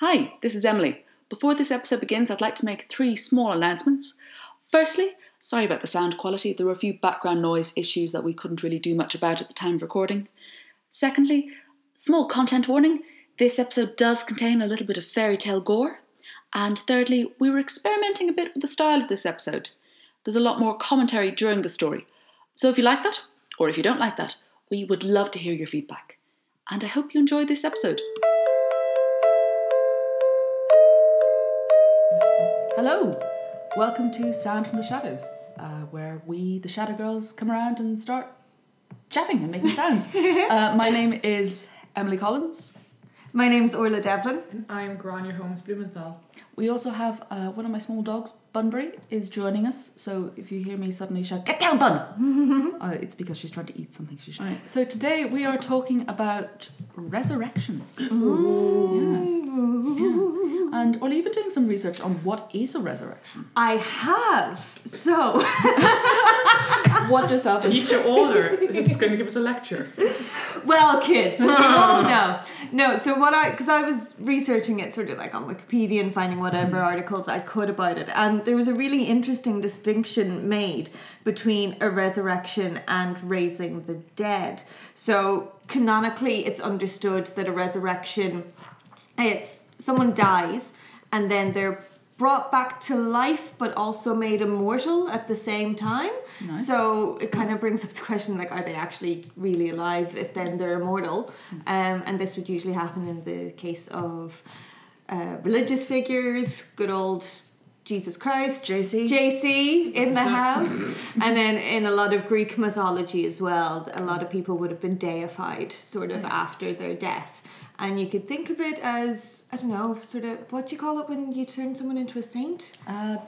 Hi, this is Emily. Before this episode begins, I'd like to make three small announcements. Firstly, sorry about the sound quality. There were a few background noise issues that we couldn't really do much about at the time of recording. Secondly, small content warning. This episode does contain a little bit of fairy tale gore. And thirdly, we were experimenting a bit with the style of this episode. There's a lot more commentary during the story. So if you like that, or if you don't like that, we would love to hear your feedback. And I hope you enjoy this episode. Hello, welcome to Sound from the Shadows, where we, the Shadow Girls, come around and start chatting and making sounds. My name is Emily Collins. My name's Orla Devlin. And I'm Grania Holmes Blumenthal. We also have one of my small dogs, Bunbury, is joining us. So if you hear me suddenly shout, "Get down, Bun!" It's because she's trying to eat something she shouldn't. Right. So today we are talking about resurrections. Ooh. Yeah. Yeah. And Orla, you've been doing some research on what is a resurrection. I have. So what just happened? Teacher Orla is going to give us a lecture. Well, kids, as you all know. No, so because I was researching it sort of like on Wikipedia and finding whatever articles I could about it. And there was a really interesting distinction made between a resurrection and raising the dead. So canonically, it's understood that a resurrection, it's someone dies and then they're brought back to life but also made immortal at the same time. Nice. So it kind of brings up the question, like, are they actually really alive if then they're immortal? And this would usually happen in the case of religious figures, good old Jesus Christ, JC in the house. And then in a lot of Greek mythology as well, a lot of people would have been deified sort of after their death. And you could think of it as, I don't know, sort of, what do you call it when you turn someone into a saint?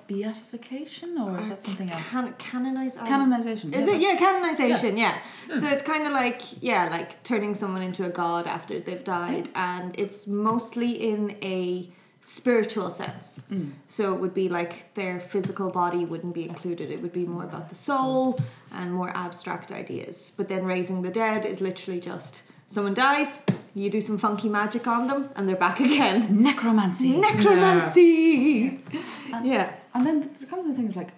Beatification, or is that something else? Canonization. Is it? Yeah, canonization, yeah. So it's kind of like, like turning someone into a god after they've died. And it's mostly in a spiritual sense. So it would be like their physical body wouldn't be included. It would be more about the soul and more abstract ideas. But then raising the dead is literally just someone dies, you do some funky magic on them, and they're back again. Necromancy! Yeah. And then there comes the thing of, like,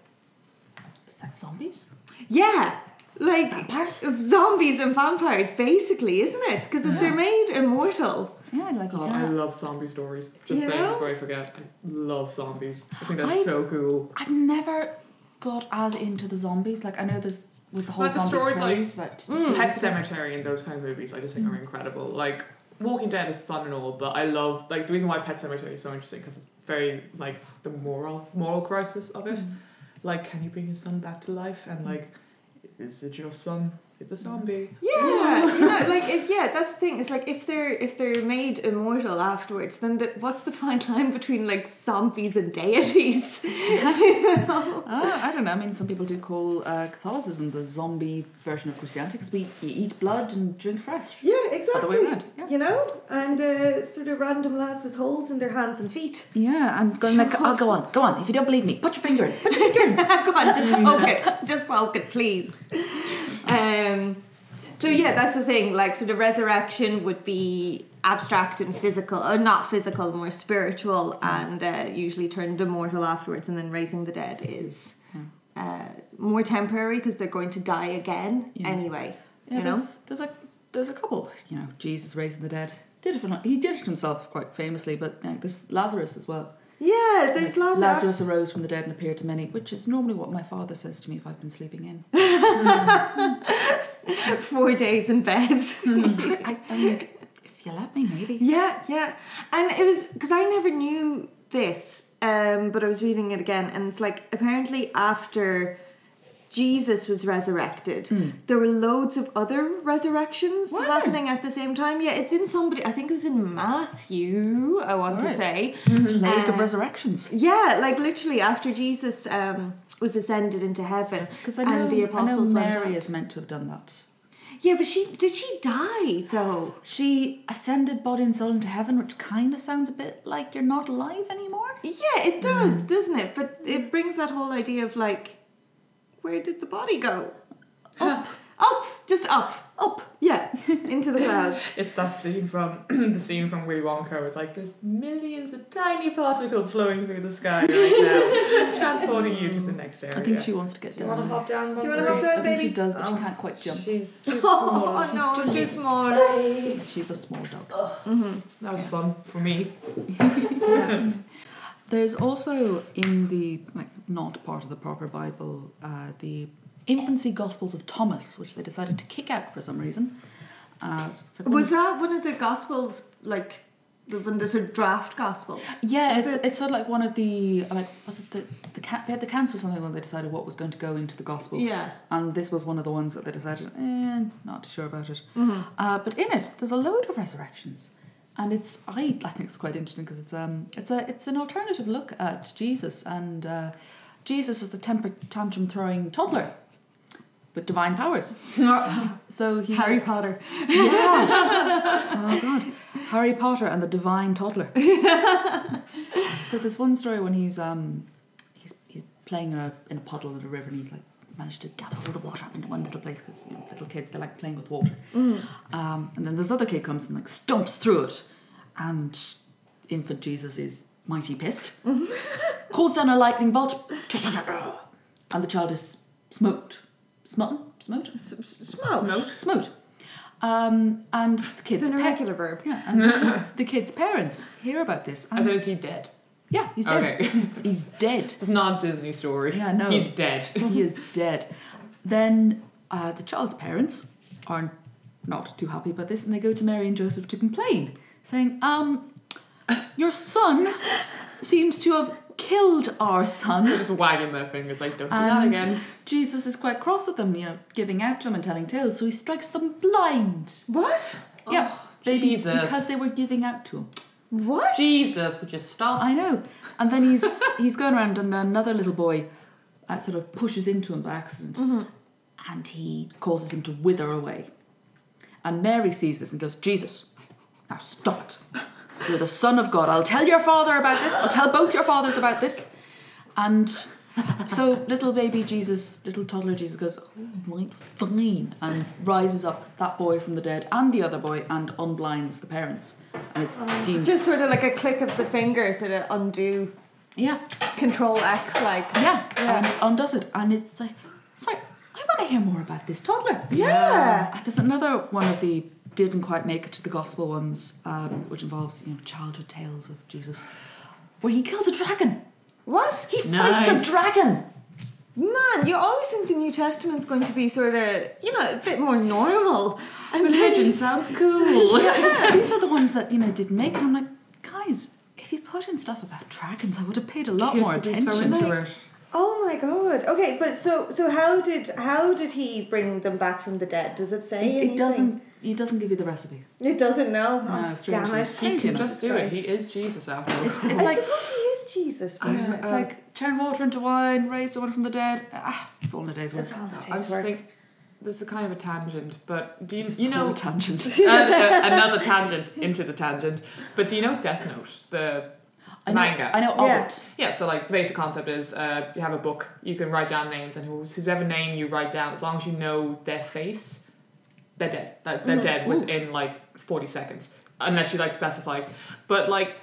is that zombies? Yeah! Like, vampires? Zombies and vampires, basically, isn't it? Because if they're made immortal... Yeah, I'd like God, I love zombie stories. Just saying before I forget, I love zombies. I think that's so cool. I've never got as into the zombies. Like, I know there's... With the whole zombie stories craze, like Pet Sematary and those kind of movies, I just think are incredible. Like, Walking Dead is fun and all, but I love, like, the reason why Pet Sematary is so interesting because it's very, like, the moral crisis of it. Like, can you bring your son back to life? And, like, is it your son? It's a zombie. Yeah, that's the thing. It's like if they're made immortal afterwards, then what's the fine line between, like, zombies and deities? I don't know. I mean, some people do call Catholicism the zombie version of Christianity because you eat blood and drink fresh. Yeah, exactly. Other way around. Yeah. You know, and sort of random lads with holes in their hands and feet. Yeah, and going like, oh, go on. If you don't believe me, put your finger in. Go on, just poke it. Just poke it, please. So yeah, that's the thing, like, so the resurrection would be abstract and physical, or not physical, more spiritual, and usually turned immortal afterwards, and then raising the dead is more temporary because they're going to die again anyway. Yeah, you know? There's a couple, you know, Jesus raising the dead. He did it himself quite famously, but there's Lazarus as well. Yeah, there's Lazarus. Lazarus arose from the dead and appeared to many, which is normally what my father says to me if I've been sleeping in. 4 days in bed. I mean, if you let me, maybe. Yeah. And it was, because I never knew this, but I was reading it again, and it's like, apparently after Jesus was resurrected, there were loads of other resurrections happening at the same time. Yeah, it's in somebody, I think it was in Matthew, I want to say. Plague of resurrections. Yeah, like literally after Jesus was ascended into heaven, and the apostles went up. I know Mary is meant to have done that. Yeah, but did she die, though? She ascended body and soul into heaven, which kind of sounds a bit like you're not alive anymore. Yeah, it does, doesn't it? But it brings that whole idea of, like, where did the body go? Up. Just up. up, yeah, into the clouds. It's that scene from the scene from Willy Wonka. It's like there's millions of tiny particles flowing through the sky right now, transporting you to the next area. I think she wants to get down. Do you want to hop down? Do you want to hop down, baby? I think she does, but she can't quite jump. She's too small. Oh no, she's too small. She's a small dog. Mm-hmm. That was fun for me. There's also in the like not part of the proper Bible the Infancy Gospels of Thomas, which they decided to kick out for some reason. Was that one of the Gospels, like when the sort of draft Gospels? Yeah, it's sort of like one of the like was it they had the council or something when they decided what was going to go into the Gospel. Yeah, and this was one of the ones that they decided not too sure about it. Mm-hmm. But in it, there's a load of resurrections, and it's I think it's quite interesting because it's an alternative look at Jesus, and Jesus is the temper tantrum throwing toddler. With divine powers. So he... Harry Potter. Yeah. Oh, God. Harry Potter and the divine toddler. So there's one story when he's playing in a puddle in a river, and he's like managed to gather all the water up into one little place because you know, little kids, they like playing with water. Mm. And then this other kid comes and like stomps through it, and infant Jesus is mighty pissed. Mm-hmm. Calls down a lightning bolt, and the child is smoked. Smote. And the kids. It's an irregular verb. Yeah. And the kid's parents hear about this. And so is he dead? Yeah, he's dead. Okay. He's dead. It's not a Disney story. Yeah, no. He's dead. He is dead. Then the child's parents are not too happy about this, and they go to Mary and Joseph to complain, saying, your son seems to have killed our son. So they're just wagging their fingers like, don't do that again. Jesus is quite cross at them, you know, giving out to them and telling tales, so he strikes them blind. What? Yeah. Oh, Jesus. Because they were giving out to him. What? Jesus, would you stop? I know. And then he's going around, and another little boy sort of pushes into him by accident, mm-hmm. and he causes him to wither away. And Mary sees this and goes, Jesus, now stop it. You're the Son of God. I'll tell your father about this. I'll tell both your fathers about this. And so little baby Jesus, little toddler Jesus goes, oh, right, fine, and rises up that boy from the dead and the other boy and unblinds the parents. And it's deemed... Just sort of like a click of the finger, sort of undo... Yeah. Control X, like... Yeah, and it undoes it. And it's like, sorry, I want to hear more about this toddler. Yeah. There's another one of the... didn't quite make it to the gospel ones, which involves, you know, childhood tales of Jesus, where he kills a dragon. What? He fights a dragon. Man, you always think the New Testament's going to be sort of, you know, a bit more normal. And religion sounds cool. Yeah. These are the ones that, you know, didn't make it. I'm like, guys, if you put in stuff about dragons, I would have paid a lot more attention. So into it. Oh my God. Okay, but so how did he bring them back from the dead? Does it say anything? It doesn't. He doesn't give you the recipe. It doesn't know. No, damn it. He can just do it. He is Jesus after all. It's like, I suppose he is Jesus. It's like turn water into wine, raise someone from the dead. It's all in a day's work. I was just thinking, this is kind of a tangent, but do you know... a tangent. Another tangent into the tangent. But do you know Death Note? The... manga. I know all of it. Yeah, so like the basic concept is you have a book, you can write down names, and whoever name you write down, as long as you know their face, they're dead. They're dead within like 40 seconds, unless you like specify. But like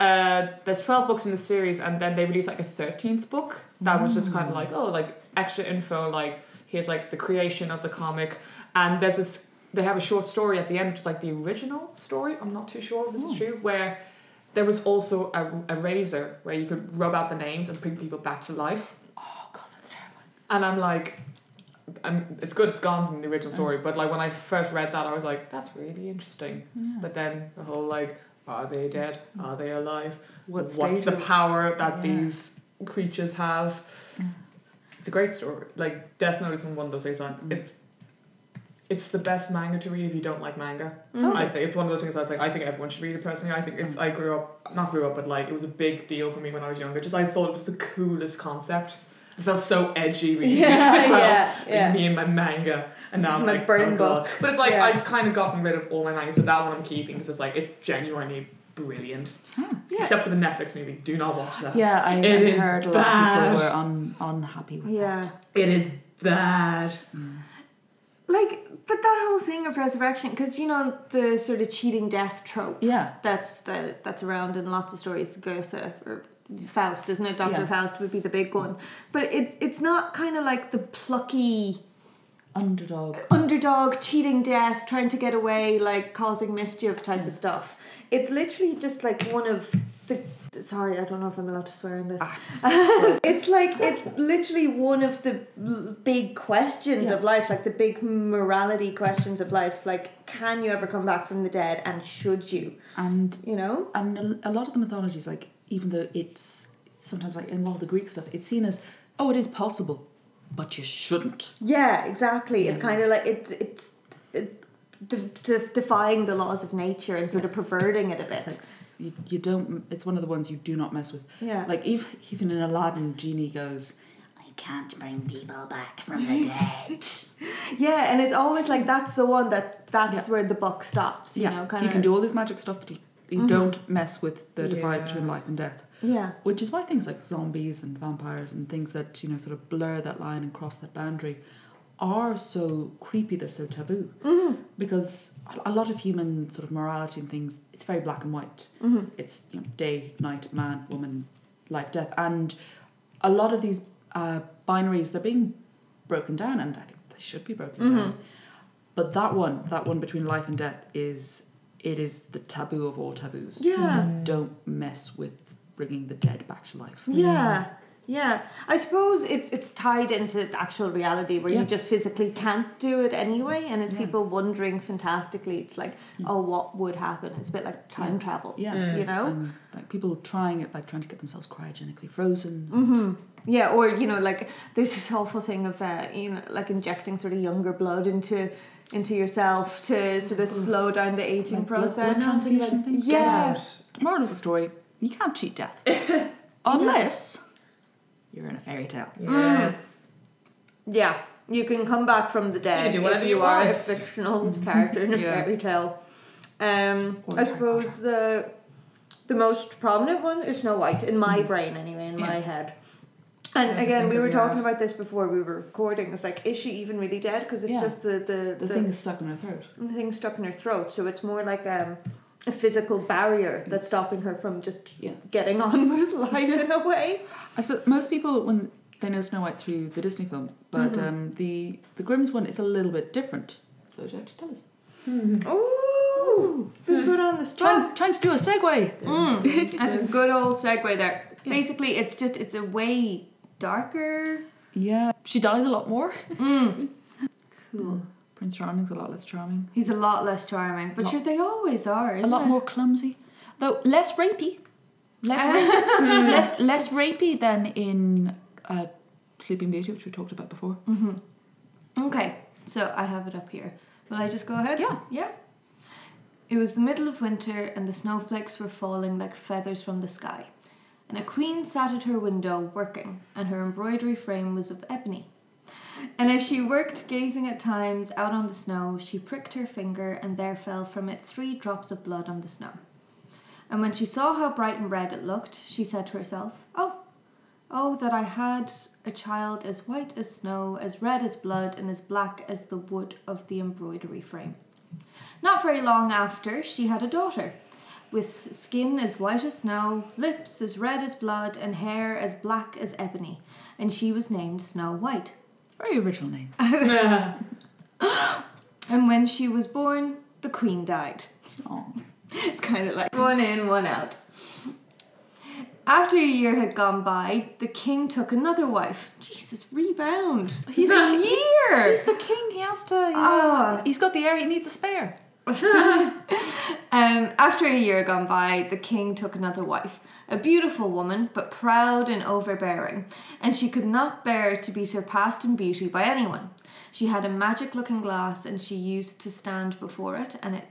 there's 12 books in the series, and then they released like a 13th book that was just kind of like, oh, like extra info, like here's like the creation of the comic, and there's this, they have a short story at the end, which is like the original story, I'm not too sure if this is true, where there was also a razor where you could rub out the names and bring people back to life. Oh, God, that's terrifying. And I'm like, it's good, it's gone from the original story, but like when I first read that, I was like, that's really interesting. Yeah. But then the whole like, are they dead? Are they alive? What's the power that these creatures have? Yeah. It's a great story. Like, Death Note is one of those things. It's the best manga to read if you don't like manga. Mm-hmm. I think it's one of those things where it's like, I think everyone should read it personally. I think it's, I grew up, but like it was a big deal for me when I was younger. Just I thought it was the coolest concept. It felt so edgy reading it as well. Yeah. Me and my manga. And now I'm like, burn book. But it's like, I've kind of gotten rid of all my mangas, but that one I'm keeping because it's like, it's genuinely brilliant. Except for the Netflix movie. Do not watch that. Yeah, I heard a lot of people were unhappy with that. It is bad. Mm. Like, but that that whole thing of resurrection, because, you know, the sort of cheating death trope. Yeah. That's around in lots of stories. Goethe or Faust, isn't it? Dr. Faust would be the big one. But it's not kind of like the plucky... Underdog, cheating death, trying to get away, like causing mischief type of stuff. It's literally just like one of the... Sorry, I don't know if I'm allowed to swear in this. It's literally one of the big questions of life, like the big morality questions of life. Like, can you ever come back from the dead, and should you? And, you know? And a lot of the mythologies, like, even though it's sometimes like in a lot of the Greek stuff, it's seen as, oh, it is possible, but you shouldn't. Yeah, exactly. Yeah. It's kind of like it's defying the laws of nature and sort of perverting it a bit. It's like, you don't. It's one of the ones you do not mess with. Yeah. Like even in Aladdin, Genie goes, I can't bring people back from the dead. Yeah, and it's always like that's the one that's where the buck stops. You know, kind of. You can do all this magic stuff, but you don't mess with the divide between life and death. Yeah. Which is why things like zombies and vampires and things that, you know, sort of blur that line and cross that boundary are so creepy, they're so taboo. Mm-hmm. Because a lot of human sort of morality and things, it's very black and white. Mm-hmm. It's, you know, day, night, man, woman, life, death. And a lot of these binaries, they're being broken down, and I think they should be broken down. But that one between life and death is the taboo of all taboos. Yeah. Mm-hmm. Don't mess with bringing the dead back to life. Yeah. I suppose it's tied into actual reality where you just physically can't do it anyway, and as people wondering fantastically, it's like, oh, what would happen? It's a bit like time travel, you know? And like people trying to get themselves cryogenically frozen. Mm-hmm. Yeah, or, you know, like there's this awful thing of, you know, like injecting sort of younger blood into yourself to sort of slow down the aging process. Blood thing? Yeah. The moral of the story... You can't cheat death. Unless you're in a fairy tale. Yes. Mm. Yeah. You can come back from the dead. You can do whatever you are a fictional character in a fairy tale. I suppose the most prominent one is Snow White, in my brain anyway, in my head. And again, we were talking about this before we were recording. It's like, is she even really dead? Because it's just the thing is stuck in her throat. The thing stuck in her throat. So it's more like... a physical barrier that's stopping her from just getting on with life in a way. I suppose most people, when they know Snow White through the Disney film, but the Grimm's one, it's a little bit different. So would you like to tell us? Mm-hmm. Ooh! Been put on the spot. Trying to do a segue. That's a good old segue there. Yeah. Basically, it's a way darker... Yeah. She dies a lot more. Cool. Prince Charming's a lot less charming. He's a lot less charming. But sure, they always are, isn't it? A lot more clumsy. Though, less rapey. Less rapey than in Sleeping Beauty, which we talked about before. Mm-hmm. Okay, so I have it up here. Will I just go ahead? Yeah. It was the middle of winter, and the snowflakes were falling like feathers from the sky. And a queen sat at her window working, and her embroidery frame was of ebony. And as she worked, gazing at times out on the snow, she pricked her finger, and there fell from it 3 drops of blood on the snow. And when she saw how bright and red it looked, she said to herself, Oh, that I had a child as white as snow, as red as blood, and as black as the wood of the embroidery frame. Not very long after, she had a daughter, with skin as white as snow, lips as red as blood, and hair as black as ebony, and she was named Snow White. Very original name. And when she was born, the queen died. Aww. It's kind of like one in, one out. After a year had gone by, the king took another wife. Jesus, rebound. He's a year. He's the king. He has to. He's got the heir. He needs a spare. After a year gone by, the king took another wife, a beautiful woman, but proud and overbearing, and she could not bear to be surpassed in beauty by anyone. She had a magic looking glass, and she used to stand before it and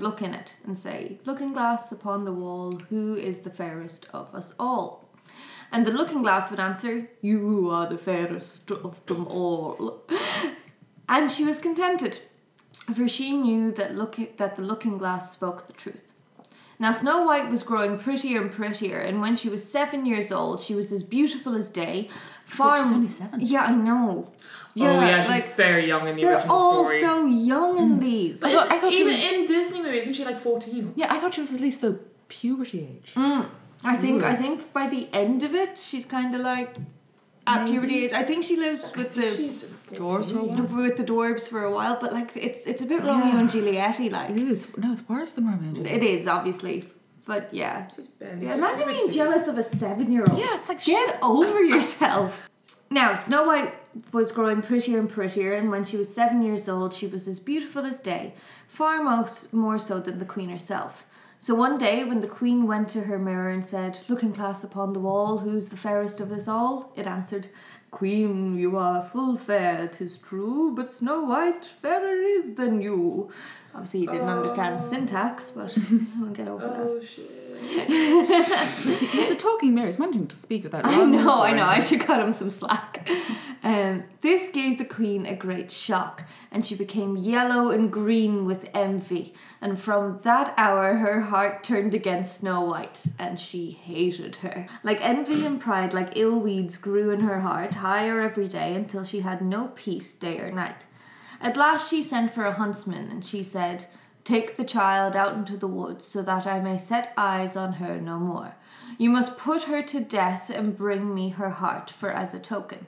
look in it and say, "Looking glass upon the wall, who is the fairest of us all?" And the looking glass would answer, "You are the fairest of them all." And she was contented, for she knew that the looking glass spoke the truth. Now, Snow White was growing prettier and prettier, and when she was 7 years old, she was as beautiful as day. She's only seven. Yeah, I know. Yeah, oh yeah, she's like, very young in the original story. They're all so young in these. But I thought even in Disney movies, isn't she like 14? Yeah, I thought she was at least the puberty age. I think by the end of it, she's kind of like at puberty age. I think she lives with the dwarves for a while, but like it's a bit Romeo and Juliet-y like. It's worse than Romeo and Juliet. It is, obviously. But yeah. Imagine being jealous of a 7-year-old. Yeah, it's like get over yourself. Now, Snow White was growing prettier and prettier, and when she was 7 years old, she was as beautiful as day, far more so than the Queen herself. So one day, when the Queen went to her mirror and said, "Looking glass upon the wall, who's the fairest of us all?" it answered, "Queen, you are full fair, 'tis true, but Snow White fairer is than you." Obviously, you didn't understand syntax, but we'll get over that. Oh, shit. It's a talking mirror. It's managing to speak without I know. I should cut him some slack. This gave the Queen a great shock, and she became yellow and green with envy. And from that hour, her heart turned against Snow White, and she hated her. Like envy and pride, like ill weeds, grew in her heart, higher every day, until she had no peace day or night. At last, she sent for a huntsman, and she said, "Take the child out into the woods so that I may set eyes on her no more. You must put her to death and bring me her heart for as a token."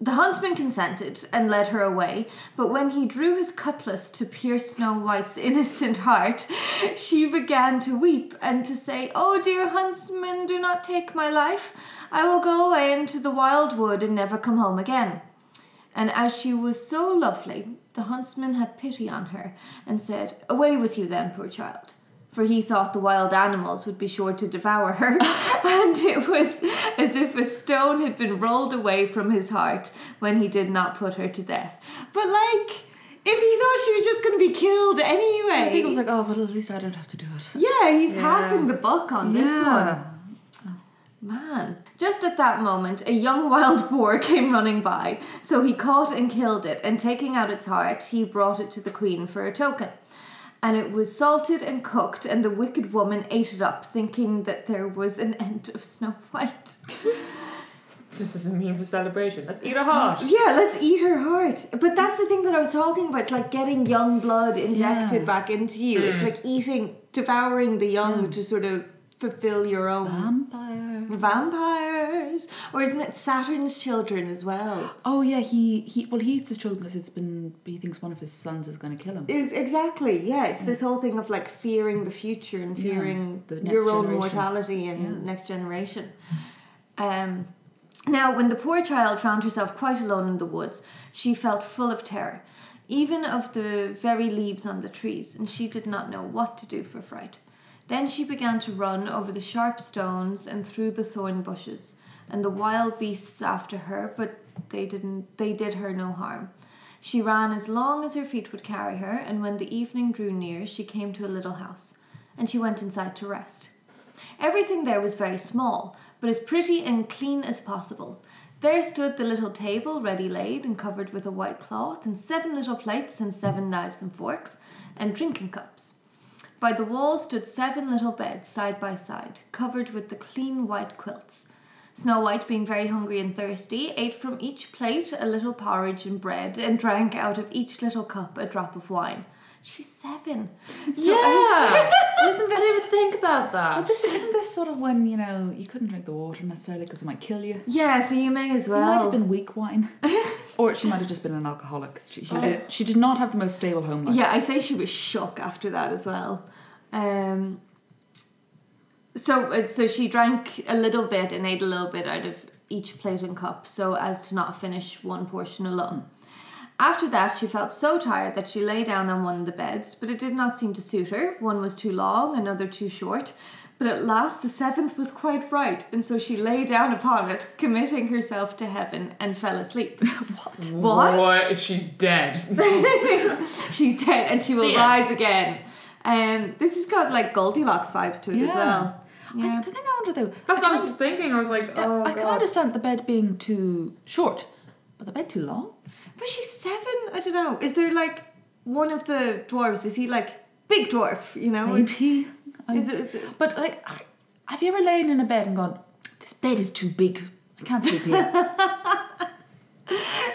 The huntsman consented and led her away, but when he drew his cutlass to pierce Snow White's innocent heart, she began to weep and to say, "Oh, dear huntsman, do not take my life. I will go away into the wild wood and never come home again." And as she was so lovely, the huntsman had pity on her and said, "Away with you then, poor child." For he thought the wild animals would be sure to devour her, and it was as if a stone had been rolled away from his heart when he did not put her to death. But like, if he thought she was just going to be killed anyway. I think it was like, oh, well, at least I don't have to do it. Yeah, he's passing the buck on this one. Man. Just at that moment, a young wild boar came running by, so he caught and killed it, and taking out its heart, he brought it to the Queen for a token. And it was salted and cooked, and the wicked woman ate it up, thinking that there was an end of Snow White. This isn't mean for celebration. Let's eat her heart. Yeah, let's eat her heart. But that's the thing that I was talking about. It's like getting young blood injected back into you. It's like devouring the young to sort of fulfill your own vampires. Or isn't it Saturn's children as well? Oh yeah, he eats his children because he thinks one of his sons is going to kill him. It's this whole thing of like fearing the future and fearing your own mortality and next generation. Now when the poor child found herself quite alone in the woods, she felt full of terror, even of the very leaves on the trees, and she did not know what to do for fright. Then she began to run over the sharp stones and through the thorn bushes, and the wild beasts after her, but they did her no harm. She ran as long as her feet would carry her, and when the evening drew near, she came to a little house, and she went inside to rest. Everything there was very small, but as pretty and clean as possible. There stood the little table ready laid and covered with a white cloth, and 7 little plates and 7 knives and forks and drinking cups. By the wall stood 7 little beds side by side, covered with the clean white quilts. Snow White, being very hungry and thirsty, ate from each plate a little porridge and bread, and drank out of each little cup a drop of wine. She's 7. So isn't this? I didn't even think about that. Well, isn't this sort of when, you know, you couldn't drink the water necessarily because it might kill you? Yeah, so you may as well. It might have been weak wine. Or she might have just been an alcoholic. She did not have the most stable home life. Yeah, I say she was shook after that as well. So she drank a little bit and ate a little bit out of each plate and cup so as to not finish one portion alone. After that, she felt so tired that she lay down on one of the beds, but it did not seem to suit her. One was too long, another too short. But at last the 7th was quite right, and so she lay down upon it, committing herself to heaven, and fell asleep. What? She's dead. She's dead, and she will rise again. This has got like Goldilocks vibes to it as well. Yeah. The thing I wonder though... That's what I was just thinking. I was like, oh, I can understand the bed being too short, but the bed too long? But she's 7. I don't know. Is there like one of the dwarves? Is he like... big dwarf, you know? Maybe. But have you ever lain in a bed and gone, this bed is too big, I can't sleep here?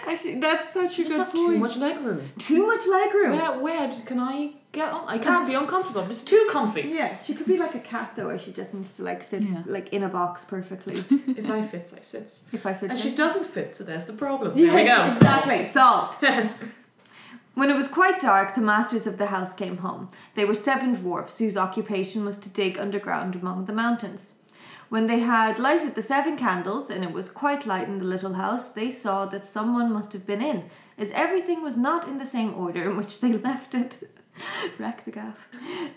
Actually, that's such a good point. Too much leg room. Too much leg room. Where can I get on? I can't be uncomfortable. It's too comfy. Yeah, she could be like a cat though, where she just needs to like sit like in a box perfectly. If I fits, I sits. If I fits, and she doesn't fit, so there's the problem. Yes, there we go. Exactly, solved. When it was quite dark, the masters of the house came home. They were 7 dwarfs whose occupation was to dig underground among the mountains. When they had lighted the 7 candles, and it was quite light in the little house, they saw that someone must have been in, as everything was not in the same order in which they left it. Rack the gaff.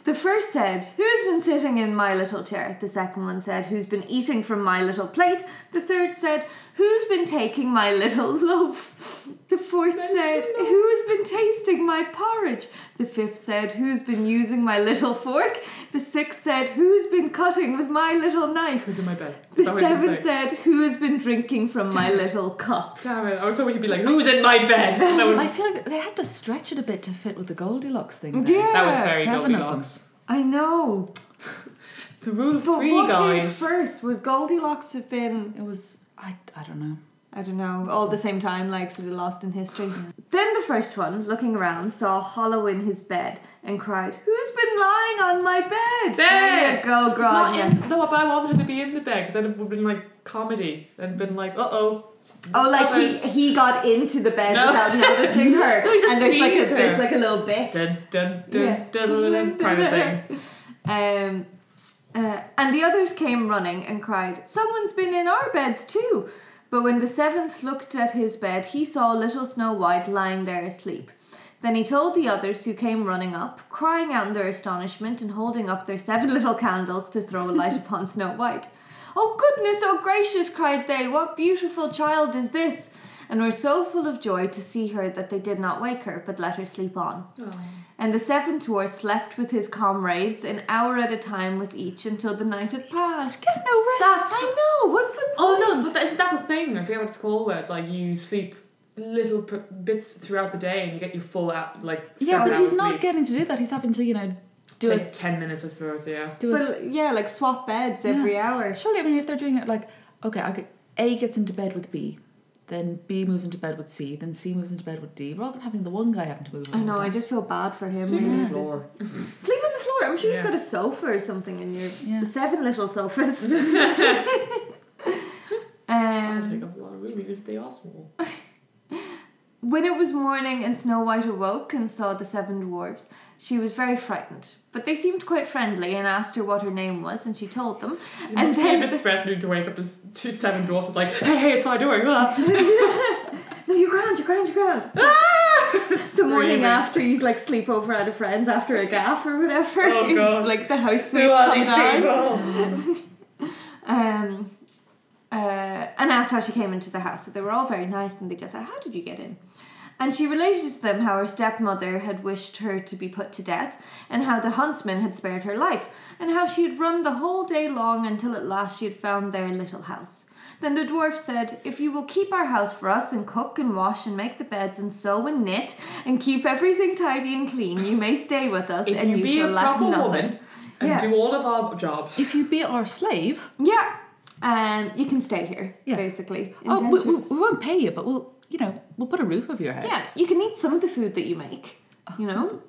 The first said, "Who's been sitting in my little chair?" The second one said, "Who's been eating from my little plate?" The third said, "Who's been taking my little loaf?" The fourth said, "Who's been tasting my porridge?" The fifth said, "Who's been using my little fork?" The sixth said, "Who's been cutting with my little knife?" Who's in my bed? The seventh said, "Who's been drinking from my little cup?" Damn it, I was hoping you'd be like, "Who's in my bed?" I feel like they had to stretch it a bit to fit with the Goldilocks thing. Yeah, that was very 7 Goldilocks. Of them. I know. The rule of 3, guys. But what came first? Would Goldilocks have been? It was. I don't know. I don't know. All the same time, like sort of lost in history. Yeah. Then the first one, looking around, saw a hollow in his bed and cried, "Who's been lying on my bed?" There you go, Grania. No, but I wanted her to be in the bed because then it would have been like comedy and been like, "Uh-oh." Oh, like he got into the bed without noticing her. And there's like a little bit. Dun, dun, dun, dun, dun, kind of thing. And the others came running and cried, "Someone's been in our beds too." But when the 7th looked at his bed, he saw little Snow White lying there asleep. Then he told the others who came running up, crying out in their astonishment and holding up their 7 little candles to throw a light upon Snow White. "Oh goodness, oh gracious," cried they, "what beautiful child is this?" And were so full of joy to see her that they did not wake her, but let her sleep on. Aww. And the 7th dwarf slept with his comrades an hour at a time with each until the night had passed. Get no rest. I know, what's the point? Oh no, but isn't that the thing? I forget what it's called, where it's like you sleep little bits throughout the day and you get your full out, like... Yeah, but he's not getting to do that, he's having to, you know... Do it takes 10 minutes, I suppose, yeah. Like swap beds every hour. Surely, I mean, if they're doing it like, okay, A gets into bed with B, then B moves into bed with C, then C moves into bed with D, rather than having the one guy having to move on. I know, I just feel bad for him. Sleep on the floor. Sleep on the floor? I'm sure you've got a sofa or something in your... Yeah. 7 little sofas. That'll take up a lot of room, even if they are small. When it was morning and Snow White awoke and saw the 7 dwarves, she was very frightened. But they seemed quite friendly and asked her what her name was, and she told them. You and then a bit threatening to wake up as 7 dwarfs. It's like, hey, it's my doing. No, you're grand. It's the morning after you like sleep over at a friend's after a gaff or whatever. Oh God! Like the housemates come down. And asked how she came into the house. So they were all very nice, and they just said, "How did you get in?" And she related to them how her stepmother had wished her to be put to death, and how the huntsman had spared her life, and how she had run the whole day long until at last she had found their little house. Then the dwarf said, "If you will keep our house for us, and cook and wash and make the beds and sew and knit, and keep everything tidy and clean, you may stay with us, and you shall lack nothing. If you be a proper woman and do all of our jobs. If you be our slave, you can stay here, basically. We won't pay you, but we'll put a roof over your head. Yeah, you can eat some of the food that you make, you know."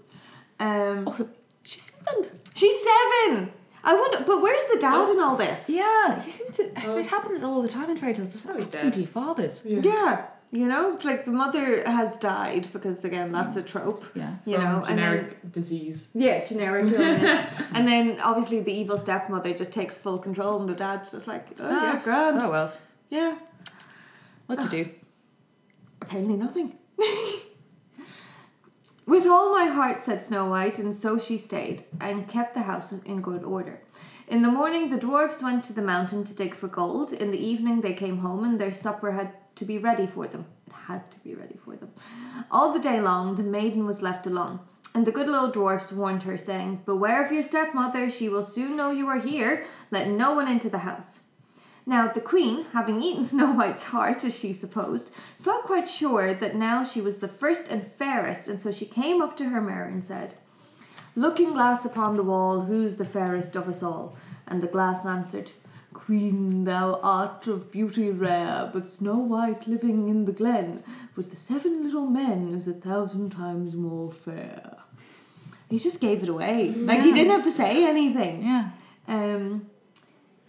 Also, she's 7. She's 7! I wonder, but where's the dad in all this? Yeah, he seems to... It happens all the time in fairy tales. There's absentee fathers. Yeah, you know, it's like the mother has died, because, again, that's a trope. Yeah, from generic disease. Yeah, generic illness. And then, obviously, the evil stepmother just takes full control, and the dad's just like, grand. Oh, well. Yeah. What'd you do? Apparently nothing. "With all my heart," said Snow White, and so she stayed, and kept the house in good order. In the morning the dwarfs went to the mountain to dig for gold. In the evening they came home, and their supper had to be ready for them. It had to be ready for them. All the day long the maiden was left alone, and the good little dwarfs warned her, saying, "Beware of your stepmother, she will soon know you are here. Let no one into the house." Now the queen, having eaten Snow White's heart, as she supposed, felt quite sure that now she was the first and fairest, and so she came up to her mirror and said, Looking glass upon the wall, who's the fairest of us all? And the glass answered, Queen, thou art of beauty rare, but Snow White living in the glen, with the seven little men is 1,000 times more fair. He just gave it away. Like, yeah. He didn't have to say anything. Yeah.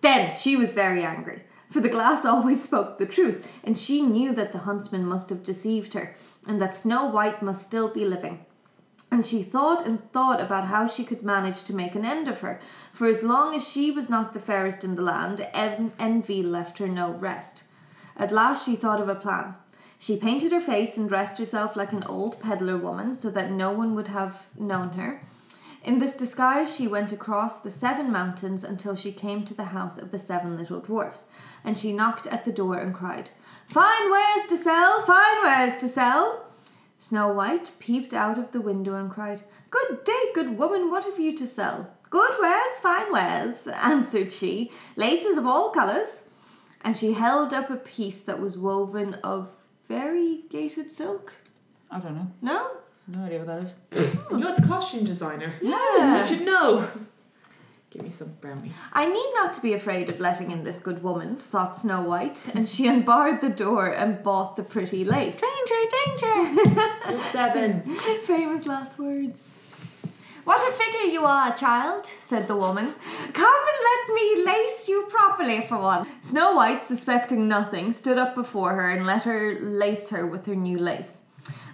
Then she was very angry, for the glass always spoke the truth, and she knew that the huntsman must have deceived her, and that Snow White must still be living. And she thought and thought about how she could manage to make an end of her, for as long as she was not the fairest in the land, envy left her no rest. At last she thought of a plan. She painted her face and dressed herself like an old peddler woman so that no one would have known her. In this disguise she went across the seven mountains until she came to the house of the seven little dwarfs, and she knocked at the door and cried, "Fine wares to sell! Fine wares to sell!" Snow White peeped out of the window and cried, "Good day, good woman, what have you to sell?" "Good wares, fine wares," answered she, "laces of all colours." And she held up a piece that was woven of variegated silk. I don't know. No? No idea what that is. Oh. You're the costume designer. Yeah. You should know. Give me some brownie. I need not to be afraid of letting in this good woman, thought Snow White, and she unbarred the door and bought the pretty lace. Stranger, danger! You're seven. Famous last words. "What a figure you are, child," said the woman. "Come and let me lace you properly for one." Snow White, suspecting nothing, stood up before her and let her lace her with her new lace.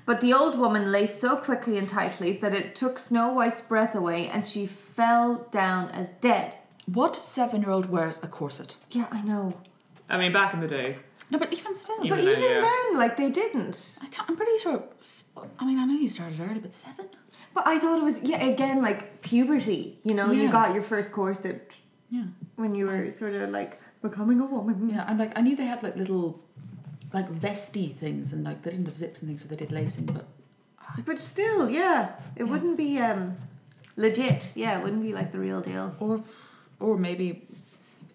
But the old woman laced so quickly and tightly that it took Snow White's breath away, and she fell down as dead. What seven-year-old wears a corset? Yeah, I know. I mean, back in the day. No, but even still. Even then, like, they didn't. I'm pretty sure... I mean, I know you started early, but seven? But I thought it was, again, like, puberty. You know, you got your first corset when you were sort of, like, becoming a woman. Yeah, and, like, I knew they had, like, little... like vesty things, and like they didn't have zips and things, so they did lacing, but still, it wouldn't be legit. It wouldn't be like the real deal. Or maybe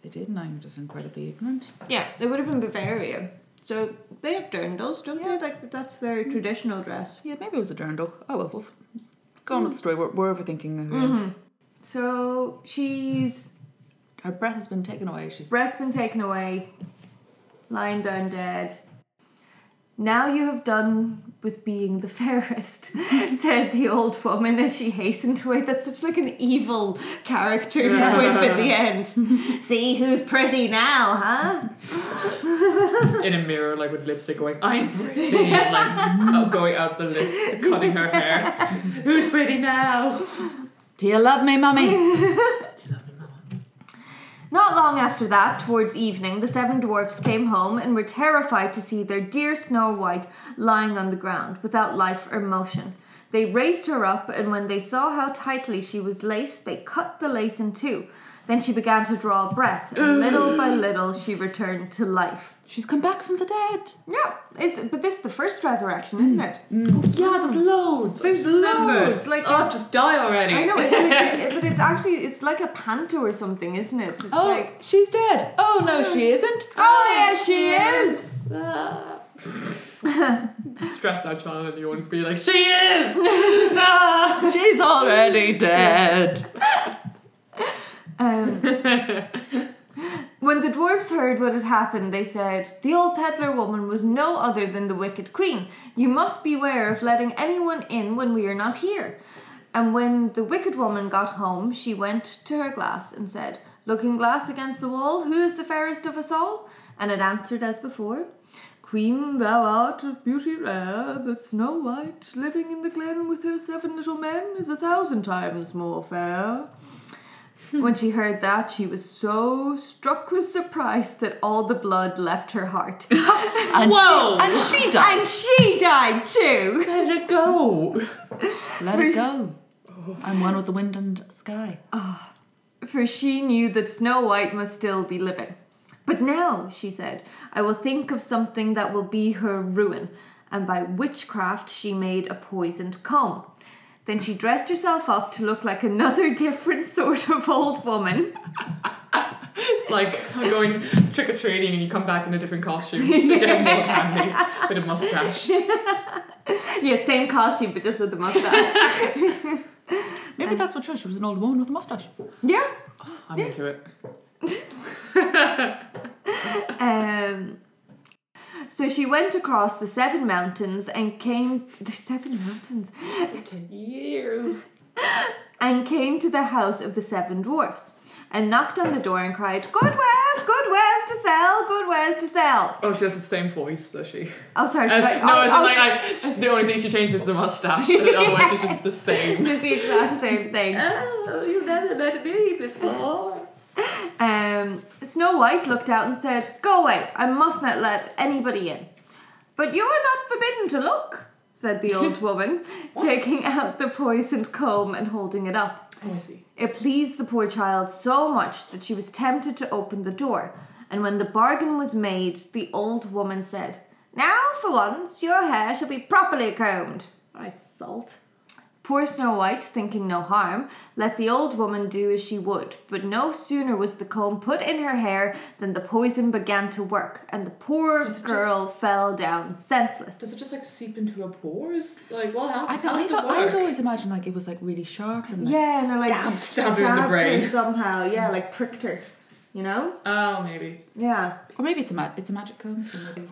they did, and I'm just incredibly ignorant. Yeah, they would have been Bavarian, so they have dirndls, don't they? Like that's their traditional dress. Yeah, maybe it was a dirndl. Oh well, we'll go on with the story. We're overthinking. Mm-hmm. So her breath has been taken away. Lying down dead. "Now you have done with being the fairest," said the old woman as she hastened away. That's such like an evil character quip at the end. "See who's pretty now, huh?" In a mirror, like with lipstick going, "I'm pretty," like going out the lips, cutting her hair. "Who's pretty now? Do you love me, mummy?" Not long after that, towards evening, the seven dwarfs came home and were terrified to see their dear Snow White lying on the ground, without life or motion. They raised her up, and when they saw how tightly she was laced, they cut the lace in two. Then she began to draw breath, and little by little she returned to life. She's come back from the dead. Yeah, but this is the first resurrection, isn't it? Mm. Oh, yeah, there's loads. Like, just die already. I know, it's like, but it's like a panto or something, isn't it? Just she's dead. Oh no, she isn't. Oh yeah, she is. Stress out, child, and you want to be like, she is. No, she's already dead. When the dwarfs heard what had happened, they said, "The old peddler woman was no other than the wicked queen. You must beware of letting anyone in when we are not here." And when the wicked woman got home, she went to her glass and said, "Looking glass against the wall, who is the fairest of us all?" And it answered as before, "Queen, thou art of beauty rare, but Snow White, living in the glen with her seven little men, is 1,000 times more fair." When she heard that, she was so struck with surprise that all the blood left her heart. And she died. And she died too. Let it go. Let it go. I'm one with the wind and sky. For she knew that Snow White must still be living. "But now," she said, "I will think of something that will be her ruin." And by witchcraft, she made a poisoned comb. Then she dressed herself up to look like another different sort of old woman. It's like I'm going trick-or-treating and you come back in a different costume. You're getting more candy with a mustache. Yeah, same costume, but just with the mustache. Maybe that's what she was. She was an old woman with a mustache. Yeah. Oh, I'm into it. So she went across the Seven Mountains and came... The Seven Mountains? 10 years. And came to the house of the Seven Dwarfs and knocked on the door and cried, good wares to sell, good wares to sell. Oh, she has the same voice, does she? Oh, sorry. The only thing she changed is the mustache. Otherwise, she's just the same. Just the exact same thing. Oh, you've never met me before. Snow White looked out and said, go away, I must not let anybody in. But you are not forbidden to look, said the old woman, taking out the poisoned comb and holding it up. Oh, I see. It pleased the poor child so much that she was tempted to open the door, and when the bargain was made, the old woman said, now, for once, your hair shall be properly combed. Right, salt. Poor Snow White, thinking no harm, let the old woman do as she would, but no sooner was the comb put in her hair than the poison began to work, and the poor girl fell down senseless. Does it just seep into her pores? What happened? I'd always imagine it was really sharp and stabbed her in the brain somehow. Yeah, pricked her. You know? Oh, maybe. Yeah. Or maybe it's a magic comb.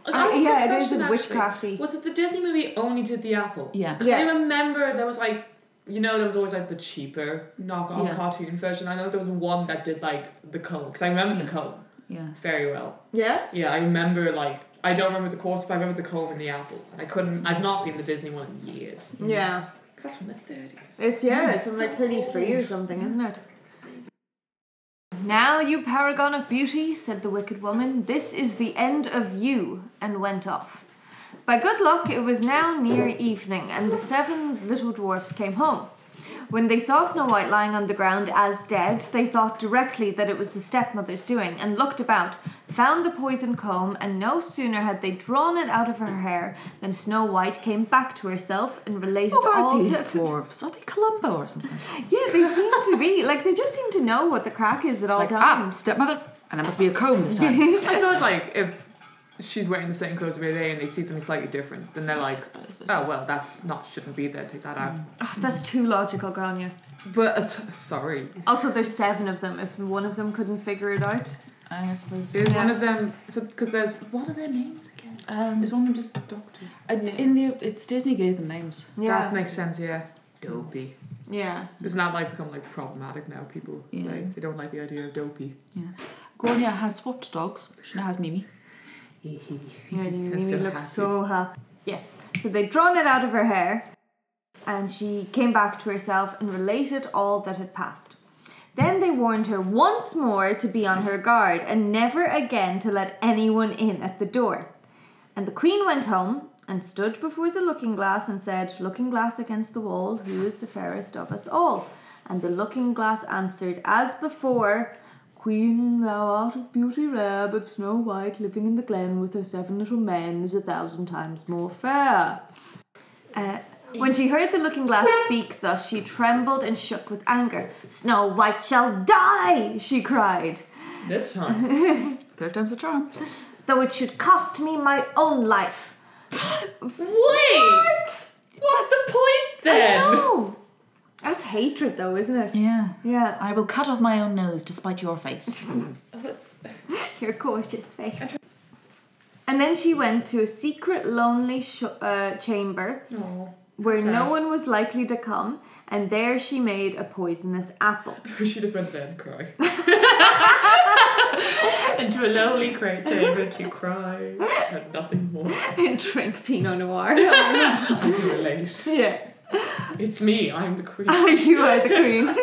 Yeah, it is witchcrafty. Was it the Disney movie Only Did the Apple? Yeah. Because I remember there was there was always the cheaper knockoff cartoon version. I know there was one that did the comb. Because I remember the comb. Yeah. Very well. Yeah? Yeah, I remember I don't remember the course, but I remember the comb and the apple. And I've not seen the Disney one in years. Yeah. Because that's from the 30s. It's from 33 or something, isn't it? Now, you paragon of beauty, said the wicked woman, this is the end of you, and went off. By good luck, it was now near evening, and the seven little dwarfs came home. When they saw Snow White lying on the ground as dead, they thought directly that it was the stepmother's doing, and looked about, found the poisoned comb, and no sooner had they drawn it out of her hair than Snow White came back to herself and related all the... Who are these dwarves? Are they Columbo or something? Yeah, they seem to be. They just seem to know what the crack is at all times. Stepmother, and it must be a comb this time. I suppose, if she's wearing the same clothes every day and they see something slightly different, then they're oh, well, that's not... Shouldn't be there. Take that out. Oh, that's too logical, Grania. But, sorry. Also, there's seven of them. If one of them couldn't figure it out... I suppose. There's one of them, because there's... What are their names again? Is one of them just Doctor? It's Disney gave them names. Yeah. That makes sense, yeah. Dopey. Yeah. It's not become problematic now, people. Yeah. They don't like the idea of dopey. Yeah. Grania has swapped dogs. She now has Mimi. Mimi looks so happy. Yes. So they'd drawn it out of her hair, and she came back to herself and related all that had passed. Then they warned her once more to be on her guard and never again to let anyone in at the door. And the queen went home and stood before the looking glass and said, Looking glass against the wall, who is the fairest of us all? And the looking glass answered, as before, Queen, thou art of beauty rare, but Snow White living in the glen with her seven little men is 1,000 times more fair. When she heard the looking glass speak thus, she trembled and shook with anger. Snow White shall die, she cried. This time. Third time's a charm. Though it should cost me my own life. Wait! What? What's the point then? I know. That's hatred though, isn't it? Yeah. Yeah. I will cut off my own nose despite your face. Your gorgeous face. And then she went to a secret, lonely chamber. Aww. Where no one was likely to come, and there she made a poisonous apple. She just went there to cry. Into a lonely crate chamber to cry and nothing more. And drink Pinot Noir. I can relate. Yeah. It's me, I'm the queen. You are the queen.